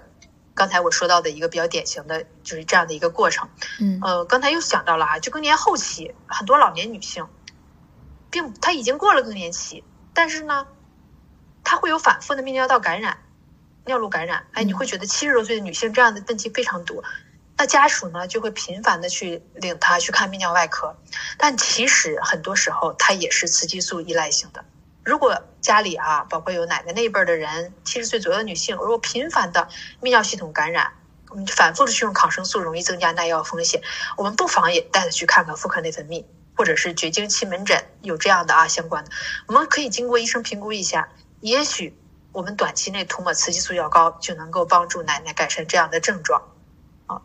刚才我说到的一个比较典型的就是这样的一个过程。嗯，呃，刚才又想到了啊，就更年后期，很多老年女性，并她已经过了更年期，但是呢，她会有反复的泌尿道感染、尿路感染。哎，你会觉得七十多岁的女性这样的问题非常多，那家属呢就会频繁的去领她去看泌尿外科，但其实很多时候她也是雌激素依赖性的。如果家里啊，包括有奶奶那一辈的人，七十岁左右的女性，如果频繁的泌尿系统感染，我们反复的去用抗生素，容易增加耐药风险。我们不妨也带她去看看妇科内分泌，或者是绝经期门诊有这样的啊相关的，我们可以经过医生评估一下，也许我们短期内涂抹雌激素药膏就能够帮助奶奶改善这样的症状。啊，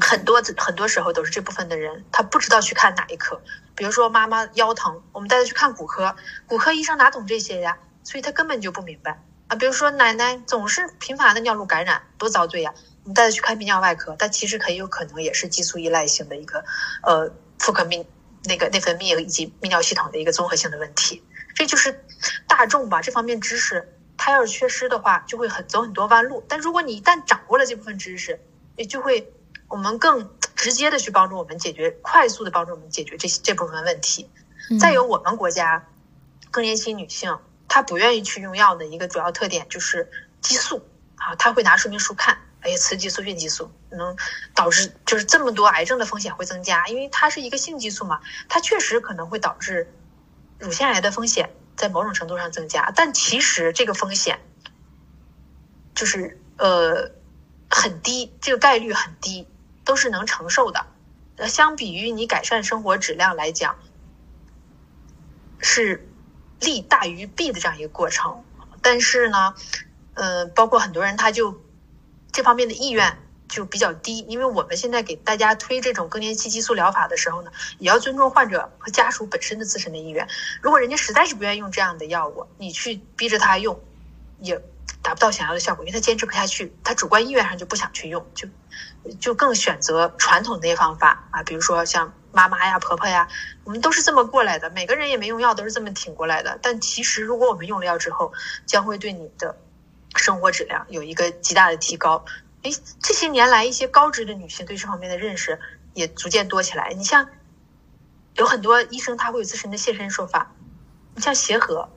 很多很多时候都是这部分的人，他不知道去看哪一科。比如说妈妈腰疼，我们带她去看骨科，骨科医生哪懂这些呀？所以她根本就不明白啊。比如说奶奶总是频繁的尿路感染，多遭罪呀！我们带她去看泌尿外科，但其实很有可能也是激素依赖性的一个呃妇科泌那个内分泌以及泌尿系统的一个综合性的问题。这就是大众吧，这方面知识它要是缺失的话，就会很走很多弯路。但如果你一旦掌握了这部分知识，也就会我们更直接的去帮助我们解决，快速的帮助我们解决这这部分问题。再有我们国家更年期女性她不愿意去用药的一个主要特点就是激素啊，她会拿说明书看，哎，雌激素、孕激素能导致就是这么多癌症的风险会增加，因为它是一个性激素嘛，它确实可能会导致乳腺癌的风险在某种程度上增加，但其实这个风险就是呃很低，这个概率很低。都是能承受的，相比于你改善生活质量来讲，是利大于弊的这样一个过程。但是呢，呃，包括很多人他就这方面的意愿就比较低，因为我们现在给大家推这种更年期激素疗法的时候呢，也要尊重患者和家属本身的自身的意愿。如果人家实在是不愿意用这样的药物，你去逼着他用，也达不到想要的效果，因为他坚持不下去，他主观意愿上就不想去用，就就更选择传统那些方法啊，比如说像妈妈呀、婆婆呀，我们都是这么过来的，每个人也没用药都是这么挺过来的。但其实如果我们用了药之后，将会对你的生活质量有一个极大的提高。诶，这些年来一些高知的女性对这方面的认识也逐渐多起来。你像有很多医生他会有自身的现身说法，你像协和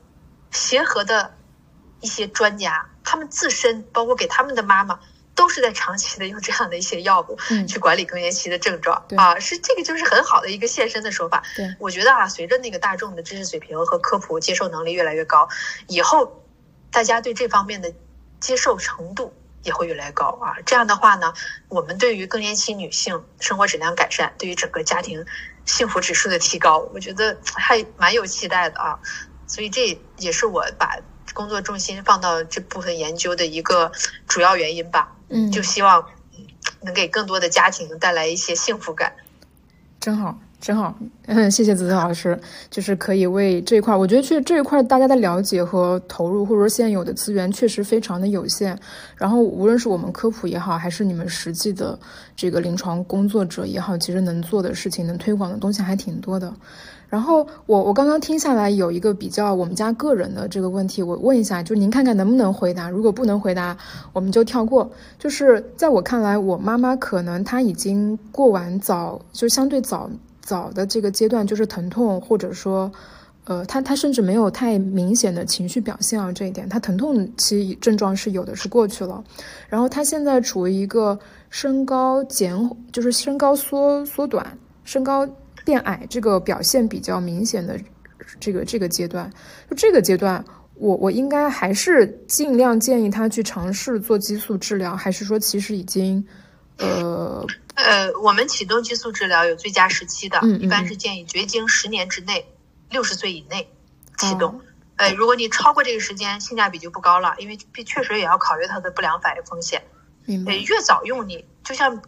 协和的一些专家，他们自身包括给他们的妈妈都是在长期的用这样的一些药物去管理更年期的症状、嗯、啊，是这个就是很好的一个现身的说法。对，我觉得啊，随着那个大众的知识水平和科普接受能力越来越高，以后大家对这方面的接受程度也会越来越高啊。这样的话呢，我们对于更年期女性生活质量改善，对于整个家庭幸福指数的提高，我觉得还蛮有期待的啊。所以这也是我把工作重心放到这部分研究的一个主要原因吧。嗯，就希望能给更多的家庭带来一些幸福感。真好真好，嗯，谢谢子子老师，就是可以为这一块，我觉得去这一块大家的了解和投入，或者说现有的资源确实非常的有限。然后无论是我们科普也好，还是你们实际的这个临床工作者也好，其实能做的事情，能推广的东西还挺多的。然后我我刚刚听下来有一个比较我们家个人的这个问题，我问一下，就您看看能不能回答，如果不能回答我们就跳过。就是在我看来，我妈妈可能她已经过完早，就相对早早的这个阶段，就是疼痛，或者说呃她她甚至没有太明显的情绪表现啊，这一点她疼痛期症状是有的是过去了。然后她现在处于一个身高减，就是身高缩缩短，身高变矮这个表现比较明显的这个这个阶段，就这个阶段，我我应该还是尽量建议他去尝试做激素治疗，还是说其实已经呃呃，我们启动激素治疗有最佳时期的，嗯、一般是建议绝经十年之内，六十岁以内启动。哦、呃，如果你超过这个时间，性价比就不高了，因为确实也要考虑它的不良反应风险。嗯、呃，越早用你就像。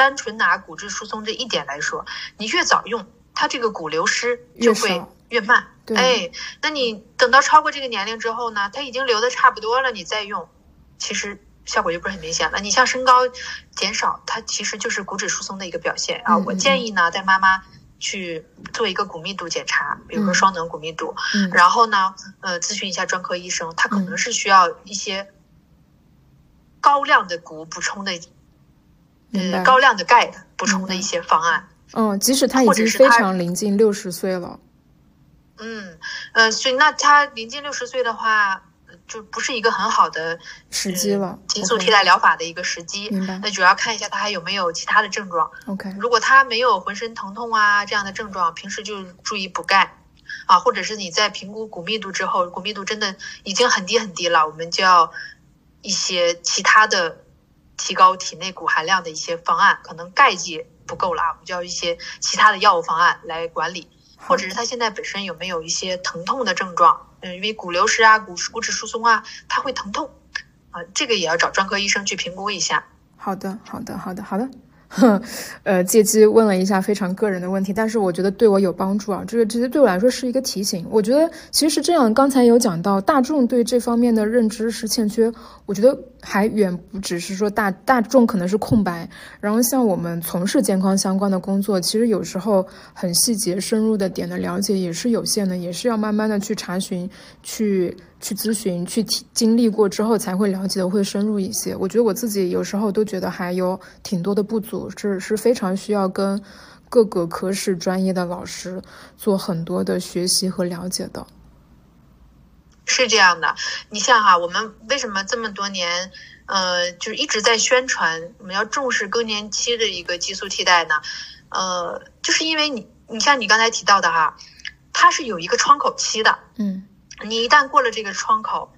单纯拿骨质疏松这一点来说，你越早用，它这个骨流失就会越慢。哎，那你等到超过这个年龄之后呢，它已经流的差不多了，你再用，其实效果就不是很明显了。你像身高减少，它其实就是骨质疏松的一个表现啊。嗯嗯，我建议呢，带妈妈去做一个骨密度检查，比如说双能骨密度，嗯、然后呢，呃，咨询一下专科医生，他可能是需要一些高量的骨补充的。嗯，高量的钙补充的一些方案。嗯，即使他已经非常临近六十岁了。嗯，呃，所以那他临近六十岁的话，就不是一个很好的时机了。激素替代疗法的一个时机。明白。那主要看一下他还有没有其他的症状。OK。如果他没有浑身疼痛啊这样的症状，平时就注意补钙啊，或者是你在评估骨密度之后，骨密度真的已经很低很低了，我们就要一些其他的。提高体内骨含量的一些方案，可能钙剂不够了，我们就要一些其他的药物方案来管理，或者是他现在本身有没有一些疼痛的症状，嗯，因为骨流失啊、骨骨质疏松啊，它会疼痛，啊，这个也要找专科医生去评估一下。好的，好的，好的，好的。呃，借机问了一下非常个人的问题，但是我觉得对我有帮助啊。这个其实对我来说是一个提醒。我觉得其实是这样，刚才有讲到大众对这方面的认知是欠缺，我觉得还远不只是说大大众可能是空白。然后像我们从事健康相关的工作，其实有时候很细节深入的点的了解也是有限的，也是要慢慢的去查询、去去咨询、去经历过之后才会了解的会深入一些。我觉得我自己有时候都觉得还有挺多的不足。是是非常需要跟各个科室专业的老师做很多的学习和了解的。是这样的，你像哈，我们为什么这么多年，呃，就一直在宣传我们要重视更年期的一个激素替代呢？呃，就是因为你，你像你刚才提到的哈，它是有一个窗口期的，嗯，你一旦过了这个窗口，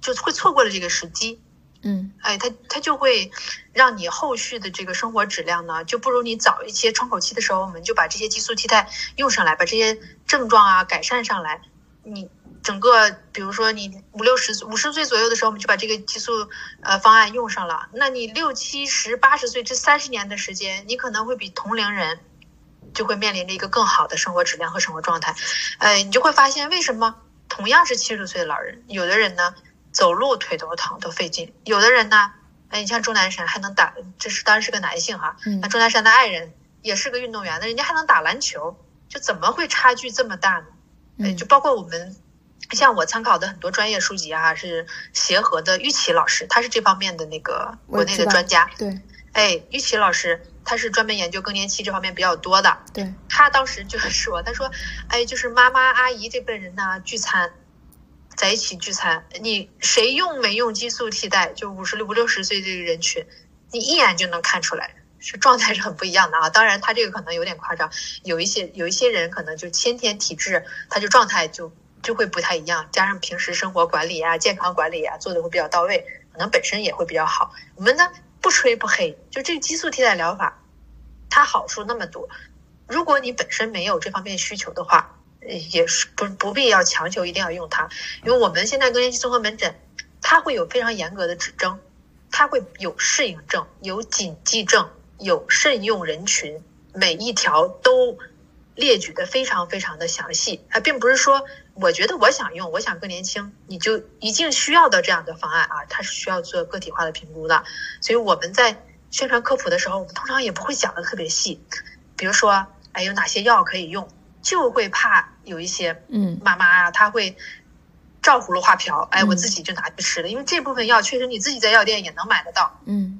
就会错过了这个时机。嗯，哎，它它就会让你后续的这个生活质量呢，就不如你早一些窗口期的时候，我们就把这些激素替代用上来，把这些症状啊改善上来。你整个，比如说你五六十五十岁左右的时候，我们就把这个激素呃方案用上了。那你六七十八十岁这三十年的时间，你可能会比同龄人就会面临着一个更好的生活质量和生活状态。哎，你就会发现为什么同样是七十岁的老人，有的人呢？走路腿都疼都费劲，有的人呢，哎，你像钟南山还能打，这是当然是个男性哈，那钟南山的爱人也是个运动员，那人家还能打篮球，就怎么会差距这么大呢？哎，就包括我们，像我参考的很多专业书籍啊，是协和的玉琦老师，他是这方面的那个国内的专家，对，哎，玉琦老师他是专门研究更年期这方面比较多的，对，他当时就说，他说，哎，就是妈妈阿姨这辈人呢聚餐。在一起聚餐，你谁用没用激素替代？就五十六、五六十岁这个人群，你一眼就能看出来，是状态是很不一样的啊。当然，他这个可能有点夸张，有一些有一些人可能就先天体质，他就状态就就会不太一样，加上平时生活管理啊、健康管理啊做的会比较到位，可能本身也会比较好。我们呢不吹不黑，就这个激素替代疗法，它好处那么多，如果你本身没有这方面需求的话。也是不不必要强求一定要用它，因为我们现在更年期综合门诊，它会有非常严格的指征，它会有适应症、有禁忌症、有慎用人群，每一条都列举的非常非常的详细，它并不是说我觉得我想用，我想更年轻，你就一定需要的这样的方案啊，它是需要做个体化的评估的。所以我们在宣传科普的时候，我们通常也不会讲的特别细，比如说，哎，有哪些药可以用，就会怕有一些嗯妈妈啊，她会照葫芦画瓢，哎，我自己就拿去吃了，因为这部分药确实你自己在药店也能买得到，嗯，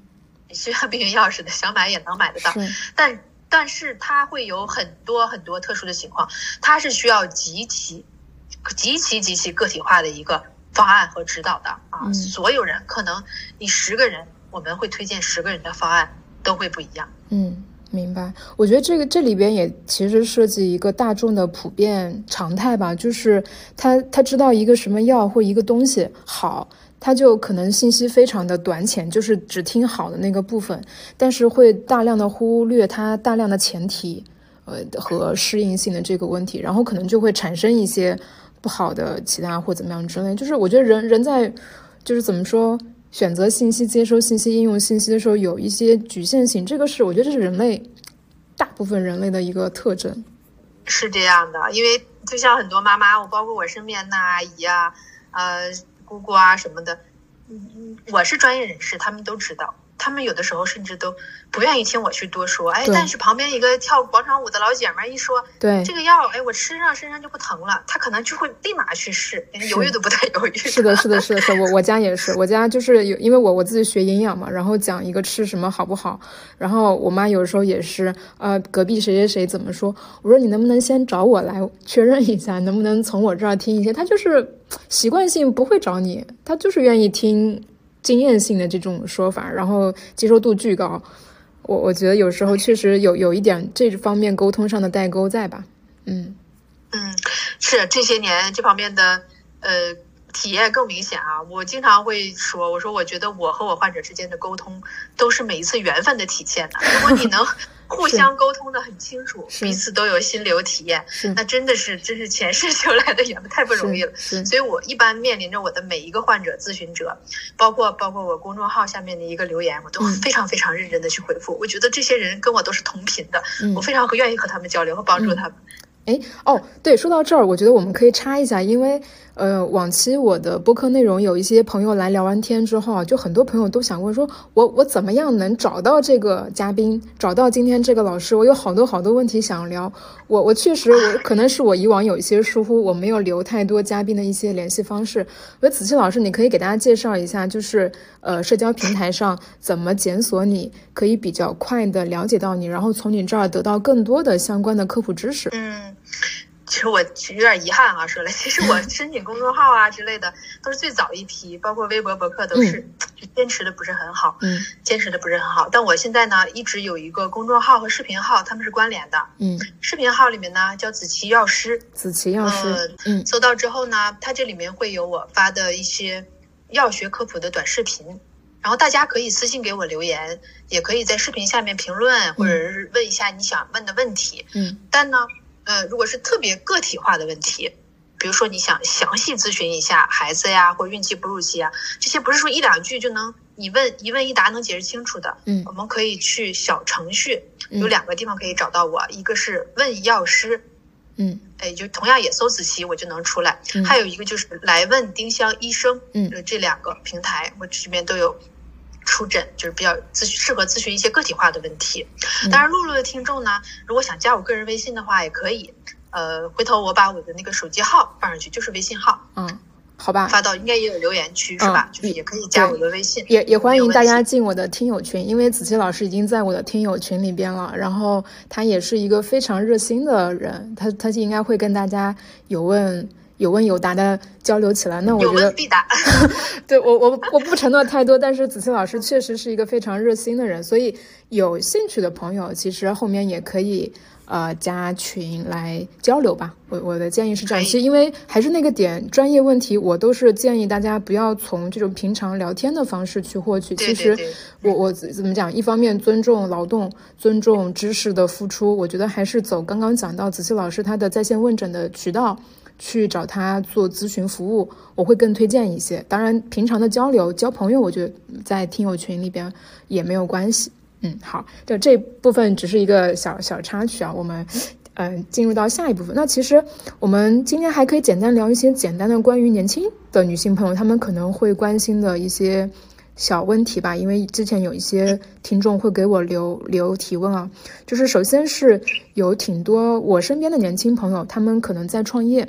你就像避孕药似的，想买也能买得到，但但是它会有很多很多特殊的情况，它是需要极其极其极其个体化的一个方案和指导的啊、嗯、所有人可能你十个人我们会推荐十个人的方案都会不一样。嗯，明白。我觉得这个这里边也其实涉及一个大众的普遍常态吧，就是他他知道一个什么药或一个东西好，他就可能信息非常的短浅，就是只听好的那个部分，但是会大量的忽略它大量的前提呃和适应性的这个问题，然后可能就会产生一些不好的其他或怎么样之类。就是我觉得人人在就是怎么说选择信息、接收信息、应用信息的时候有一些局限性，这个是我觉得这是人类大部分人类的一个特征。是这样的，因为就像很多妈妈，我包括我身边的阿姨啊呃姑姑啊什么的，嗯，我是专业人士，他们都知道，他们有的时候甚至都不愿意听我去多说，哎，但是旁边一个跳广场舞的老姐们一说，对这个药，哎，我吃上身上就不疼了，她可能就会立马去试，犹豫都不太犹豫。是的，是的，是的，是的，我我家也是，我家就是有，因为我我自己学营养嘛，然后讲一个吃什么好不好，然后我妈有时候也是，呃，隔壁谁谁谁怎么说，我说你能不能先找我来确认一下，能不能从我这儿听一下，她就是习惯性不会找你，她就是愿意听经验性的这种说法，然后接受度巨高。我我觉得有时候确实有有一点这方面沟通上的代沟在吧。嗯嗯，是这些年这方面的呃体验更明显啊。我经常会说，我说我觉得我和我患者之间的沟通都是每一次缘分的体现的。如果你能互相沟通的很清楚，彼此都有心流体验，那真的是真是前世求来的缘分，太不容易了。所以我一般面临着我的每一个患者、咨询者，包括包括我公众号下面的一个留言，我都非常非常认真的去回复。嗯、我觉得这些人跟我都是同频的，嗯、我非常愿意和他们交流和帮助他们。哎、嗯，哦，对，说到这儿，我觉得我们可以插一下，因为呃，往期我的播客内容有一些朋友来聊完天之后啊，就很多朋友都想问说，我我怎么样能找到这个嘉宾，找到今天这个老师？我有好多好多问题想聊。我我确实，我可能是我以往有一些疏忽，我没有留太多嘉宾的一些联系方式。我觉得子期老师，你可以给大家介绍一下，就是呃，社交平台上怎么检索你，可以比较快的了解到你，然后从你这儿得到更多的相关的科普知识。嗯。其实我有点遗憾啊，说来，其实我申请公众号啊之类的都是最早一批，包括微博、博客都是坚持的不是很好，嗯，坚持的不是很好。但我现在呢，一直有一个公众号和视频号，他们是关联的，嗯，视频号里面呢叫子期药师，子期药师，呃、嗯，搜到之后呢，它这里面会有我发的一些药学科普的短视频。然后大家可以私信给我留言，也可以在视频下面评论，或者是问一下你想问的问题，嗯，但呢。呃，如果是特别个体化的问题，比如说你想详细咨询一下孩子呀，或孕期哺乳期啊，这些不是说一两句就能你问一问一答能解释清楚的。嗯，我们可以去小程序，有两个地方可以找到我，嗯、一个是问药师，嗯，哎，就同样也搜子期我就能出来。嗯、还有一个就是来问丁香医生，嗯，就这两个平台我这边都有出诊，就是比较咨询适合咨询一些个体化的问题。当然，露露的听众呢，如果想加我个人微信的话，也可以。呃，回头我把我的那个手机号放上去，就是微信号。嗯，好吧。发到应该也有留言区是吧？嗯、就是也可以加我的微信。也也欢迎大家进我的听友群，因为子期老师已经在我的听友群里边了。然后他也是一个非常热心的人，他他应该会跟大家有问有问有答的交流起来。那我觉得有问必答。对，我我我不承诺太多，但是子期老师确实是一个非常热心的人，所以有兴趣的朋友其实后面也可以呃加群来交流吧。我我的建议是这样，其实因为还是那个点，专业问题我都是建议大家不要从这种平常聊天的方式去获取。对对对，其实我我怎么讲，一方面尊重劳动，尊重知识的付出，我觉得还是走刚刚讲到子期老师他的在线问诊的渠道去找他做咨询服务，我会更推荐一些。当然平常的交流交朋友，我觉得在听友群里边也没有关系。嗯，好，就这部分只是一个小小插曲啊，我们嗯、呃、进入到下一部分。那其实我们今天还可以简单聊一些简单的关于年轻的女性朋友她们可能会关心的一些小问题吧，因为之前有一些听众会给我留留提问啊，就是首先是有挺多我身边的年轻朋友，他们可能在创业。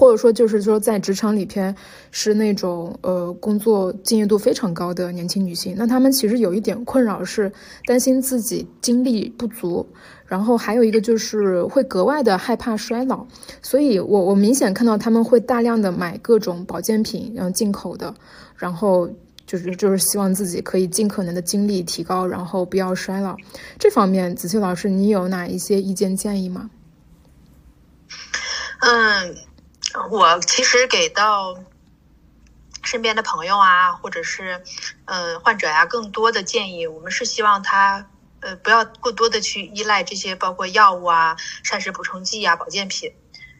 或者说就是说在职场里边是那种呃工作敬业度非常高的年轻女性，那她们其实有一点困扰是担心自己精力不足，然后还有一个就是会格外的害怕衰老，所以我我明显看到她们会大量的买各种保健品，然后进口的，然后就是就是希望自己可以尽可能的精力提高，然后不要衰老。这方面子期老师你有哪一些意见建议吗？嗯，我其实给到身边的朋友啊，或者是呃患者啊，更多的建议，我们是希望他呃不要过多的去依赖这些包括药物啊、膳食补充剂啊、保健品。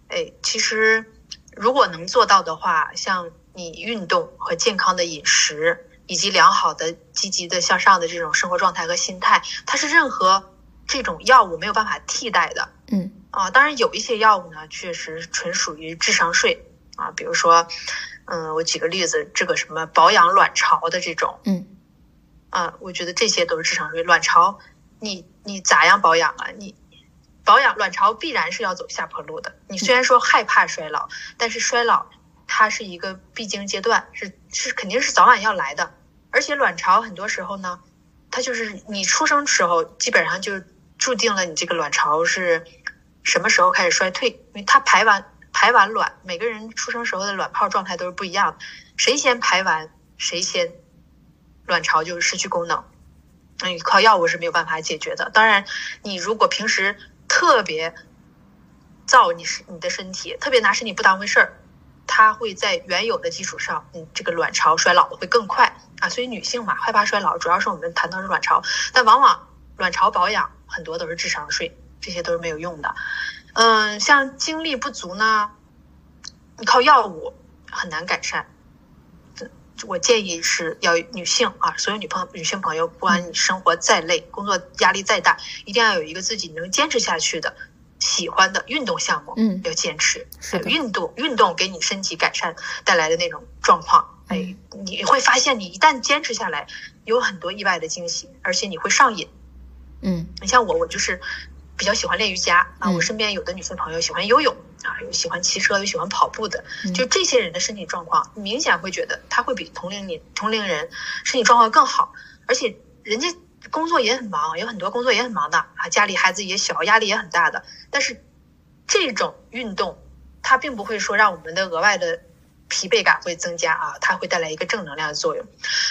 哎，其实如果能做到的话，像你运动和健康的饮食，以及良好的积极的向上的这种生活状态和心态，它是任何这种药物没有办法替代的。嗯。啊，当然有一些药物呢，确实纯属于智商税啊，比如说，嗯，我举个例子，这个什么保养卵巢的这种，嗯，啊，我觉得这些都是智商税。卵巢，你你咋样保养啊？你保养卵巢必然是要走下坡路的。你虽然说害怕衰老，嗯、但是衰老它是一个必经阶段，是是肯定是早晚要来的。而且卵巢很多时候呢，它就是你出生时候基本上就注定了你这个卵巢是。什么时候开始衰退？因为它排完排完卵，每个人出生时候的卵泡状态都是不一样的，谁先排完，谁先卵巢就失去功能。嗯，靠药物是没有办法解决的。当然，你如果平时特别造你你的身体，特别拿身体不当回事儿，它会在原有的基础上，嗯，这个卵巢衰老的会更快啊。所以女性嘛，害怕衰老，主要是我们谈到是卵巢，但往往卵巢保养很多都是智商税。这些都是没有用的。嗯，像精力不足呢，你靠药物很难改善。我建议是要女性啊，所有女朋女性朋友，不管你生活再累，工作压力再大，一定要有一个自己能坚持下去的、喜欢的运动项目。嗯，要坚持。是的。运动，运动给你身体改善带来的那种状况。哎，你会发现，你一旦坚持下来，有很多意外的惊喜，而且你会上瘾。嗯，你像我，我就是。比较喜欢练瑜伽啊，我身边有的女性朋友喜欢游泳啊，有喜欢骑车，有喜欢跑步的，就这些人的身体状况，明显会觉得他会比同龄年同龄人身体状况更好，而且人家工作也很忙，有很多工作也很忙的啊，家里孩子也小，压力也很大的，但是这种运动它并不会说让我们的额外的疲惫感会增加啊，它会带来一个正能量的作用。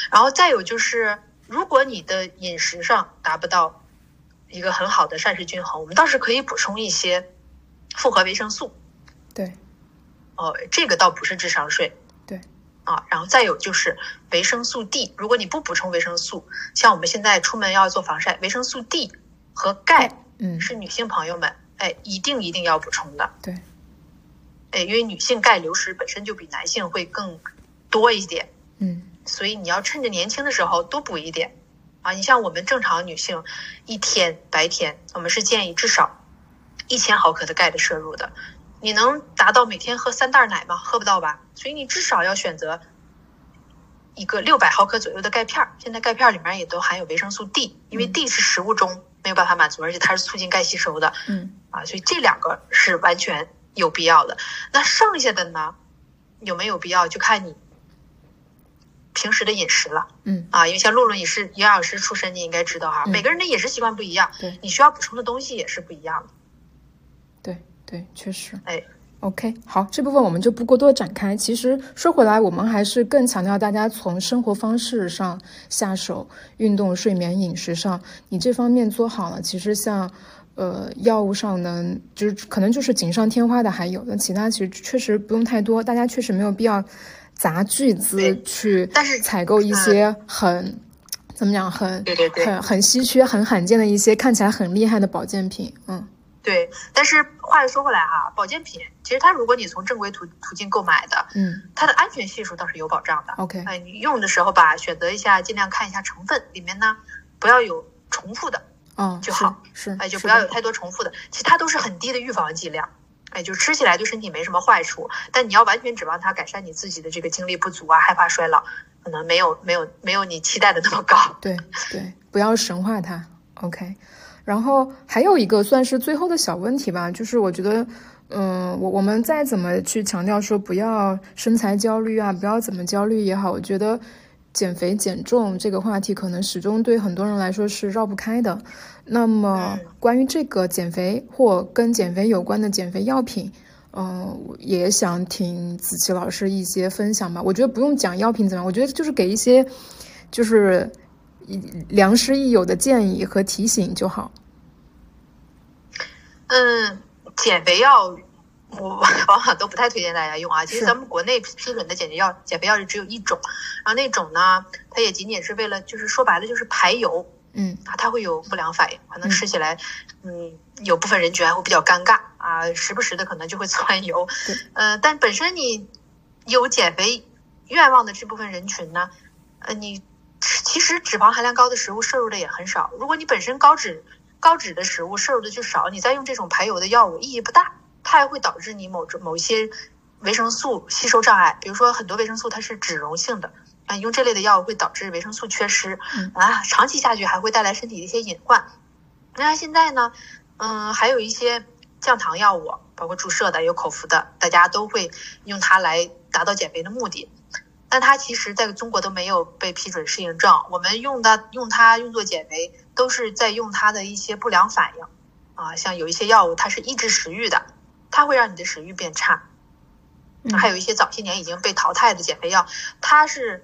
然后再有就是，如果你的饮食上达不到一个很好的膳食均衡，我们倒是可以补充一些复合维生素。对，哦，这个倒不是智商税。对，啊，然后再有就是维生素 D， 如果你不补充维生素，像我们现在出门要做防晒，维生素 D 和钙，嗯，是女性朋友们，哎，一定一定要补充的。对，哎，因为女性钙流失本身就比男性会更多一点，嗯，所以你要趁着年轻的时候多补一点。啊，你像我们正常女性，一天白天我们是建议至少一千毫克的钙的摄入的，你能达到每天喝三袋奶吗？喝不到吧，所以你至少要选择一个六百毫克左右的钙片。现在钙片里面也都含有维生素 D， 因为 D 是食物中没有办法满足，而且它是促进钙吸收的。嗯，啊，所以这两个是完全有必要的。那剩下的呢，有没有必要就看你平时的饮食了。嗯，啊，因为像露露你是营养师出身，你应该知道哈，嗯，每个人的饮食习惯不一样，你需要补充的东西也是不一样的。对对，确实。哎， OK， 好，这部分我们就不过多展开。其实说回来，我们还是更强调大家从生活方式上下手，运动、睡眠、饮食上，你这方面做好了，其实像呃药物上呢，就是可能就是锦上添花的还有，但其他其实确实不用太多，大家确实没有必要砸巨资去采购一些很。怎么讲？很对对对，很很稀缺、很罕见的一些看起来很厉害的保健品，嗯，对。但是话又说回来哈、啊，保健品其实它如果你从正规途途径购买的，嗯，它的安全系数倒是有保障的。OK， 呃，你用的时候吧，选择一下，尽量看一下成分里面呢，不要有重复的，嗯，就好，哦、是，哎、呃，就不要有太多重复的。其实它都是很低的预防剂量。哎，就吃起来对身体没什么坏处，但你要完全指望它改善你自己的这个精力不足啊，害怕衰老，可能没有没有没有你期待的那么高。对对，不要神化它。OK， 然后还有一个算是最后的小问题吧，就是我觉得，嗯、呃，我我们再怎么去强调说不要身材焦虑啊，不要怎么焦虑也好，我觉得减肥减重这个话题可能始终对很多人来说是绕不开的。那么关于这个减肥或跟减肥有关的减肥药品，嗯、呃，也想听子琦老师一些分享吧。我觉得不用讲药品怎么样，我觉得就是给一些就是良师益友的建议和提醒就好。嗯，减肥药我往往都不太推荐大家用啊。其实咱们国内批准的减肥药，减肥药就只有一种，然后那种呢，它也仅仅是为了，就是说白了就是排油。嗯，它会有不良反应，可能吃起来，嗯，嗯有部分人觉得会比较尴尬啊，时不时的可能就会窜油。呃，但本身你有减肥愿望的这部分人群呢，呃，你其实脂肪含量高的食物摄入的也很少。如果你本身高脂高脂的食物摄入的就少，你再用这种排油的药物意义不大，它还会导致你某某一些维生素吸收障碍，比如说很多维生素它是脂溶性的。啊，用这类的药物会导致维生素缺失，啊，长期下去还会带来身体的一些隐患。那现在呢，嗯，还有一些降糖药物，包括注射的、有口服的，大家都会用它来达到减肥的目的。但它其实在中国都没有被批准适应症，我们用它、用它用作减肥，都是在用它的一些不良反应。啊，像有一些药物，它是抑制食欲的，它会让你的食欲变差。还有一些早些年已经被淘汰的减肥药，它是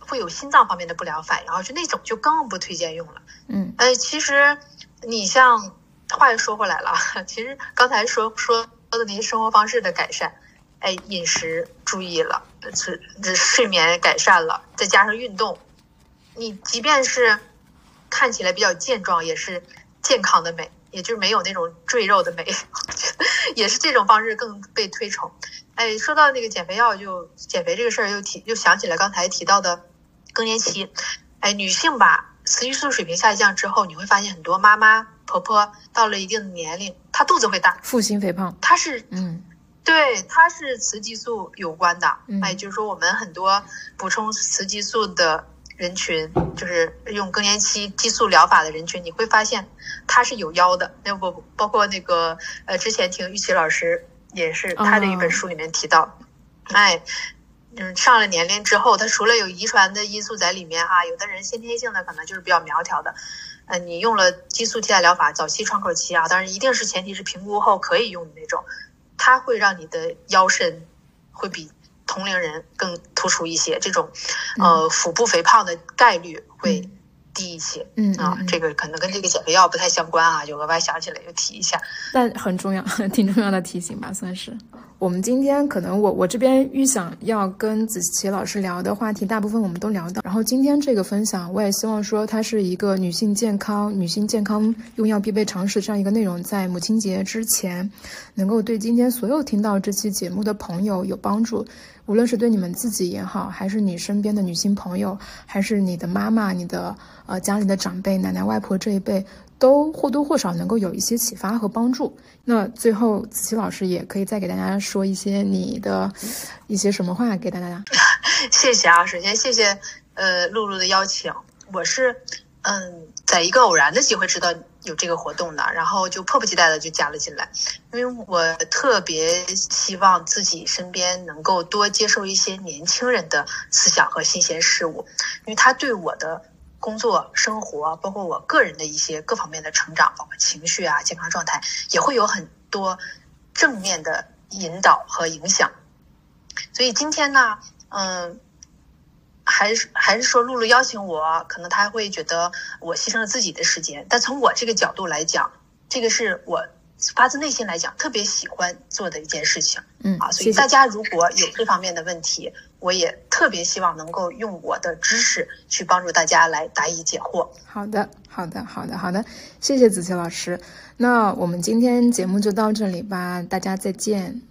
会有心脏方面的不良反应，然后就那种就更不推荐用了。嗯，呃，其实你像话又说回来了，其实刚才说说的那些生活方式的改善，哎，饮食注意了，是睡眠改善了，再加上运动，你即便是看起来比较健壮，也是健康的美。也就是没有那种赘肉的美，也是这种方式更被推崇。哎，说到那个减肥药，就减肥这个事儿，又提又想起来刚才提到的更年期。哎，女性吧，雌激素水平下降之后，你会发现很多妈妈婆婆到了一定的年龄，她肚子会大，腹型肥胖，它是嗯，对，它是雌激素有关的。嗯、哎，就是说我们很多补充雌激素的。人群就是用更年期激素疗法的人群，你会发现它是有腰的。那不包括那个呃，之前听玉琦老师也是他的一本书里面提到，嗯、哎，嗯，上了年龄之后，他除了有遗传的因素在里面哈、啊，有的人先天性的可能就是比较苗条的，呃，你用了激素替代疗法，早期窗口期啊，当然一定是前提是评估后可以用的那种，它会让你的腰身会比。同龄人更突出一些，这种，呃，腹部肥胖的概率会低一些。嗯啊，这个可能跟这个减肥药不太相关啊，就额外想起来就提一下。但很重要，挺重要的提醒吧，算是。我们今天可能我我这边预想要跟子琦老师聊的话题，大部分我们都聊到。然后今天这个分享，我也希望说它是一个女性健康、女性健康用药必备常识这样一个内容，在母亲节之前，能够对今天所有听到这期节目的朋友有帮助。无论是对你们自己也好，还是你身边的女性朋友，还是你的妈妈、你的呃家里的长辈、奶奶、外婆这一辈，都或多或少能够有一些启发和帮助。那最后，子琦老师也可以再给大家说一些你的一些什么话给大家。谢谢啊，首先谢谢呃露露的邀请，我是嗯在一个偶然的机会知道有这个活动的，然后就迫不及待的就加了进来，因为我特别希望自己身边能够多接受一些年轻人的思想和新鲜事物，因为他对我的工作、生活，包括我个人的一些各方面的成长，包括情绪啊、健康状态，也会有很多正面的引导和影响。所以今天呢，嗯，还是还是说露露邀请我，可能她会觉得我牺牲了自己的时间，但从我这个角度来讲，这个是我发自内心来讲特别喜欢做的一件事情。嗯啊，所以大家如果有这方面的问题，我也特别希望能够用我的知识去帮助大家来答疑解惑。好的，好的，好的，好的，谢谢子琪老师。那我们今天节目就到这里吧，大家再见。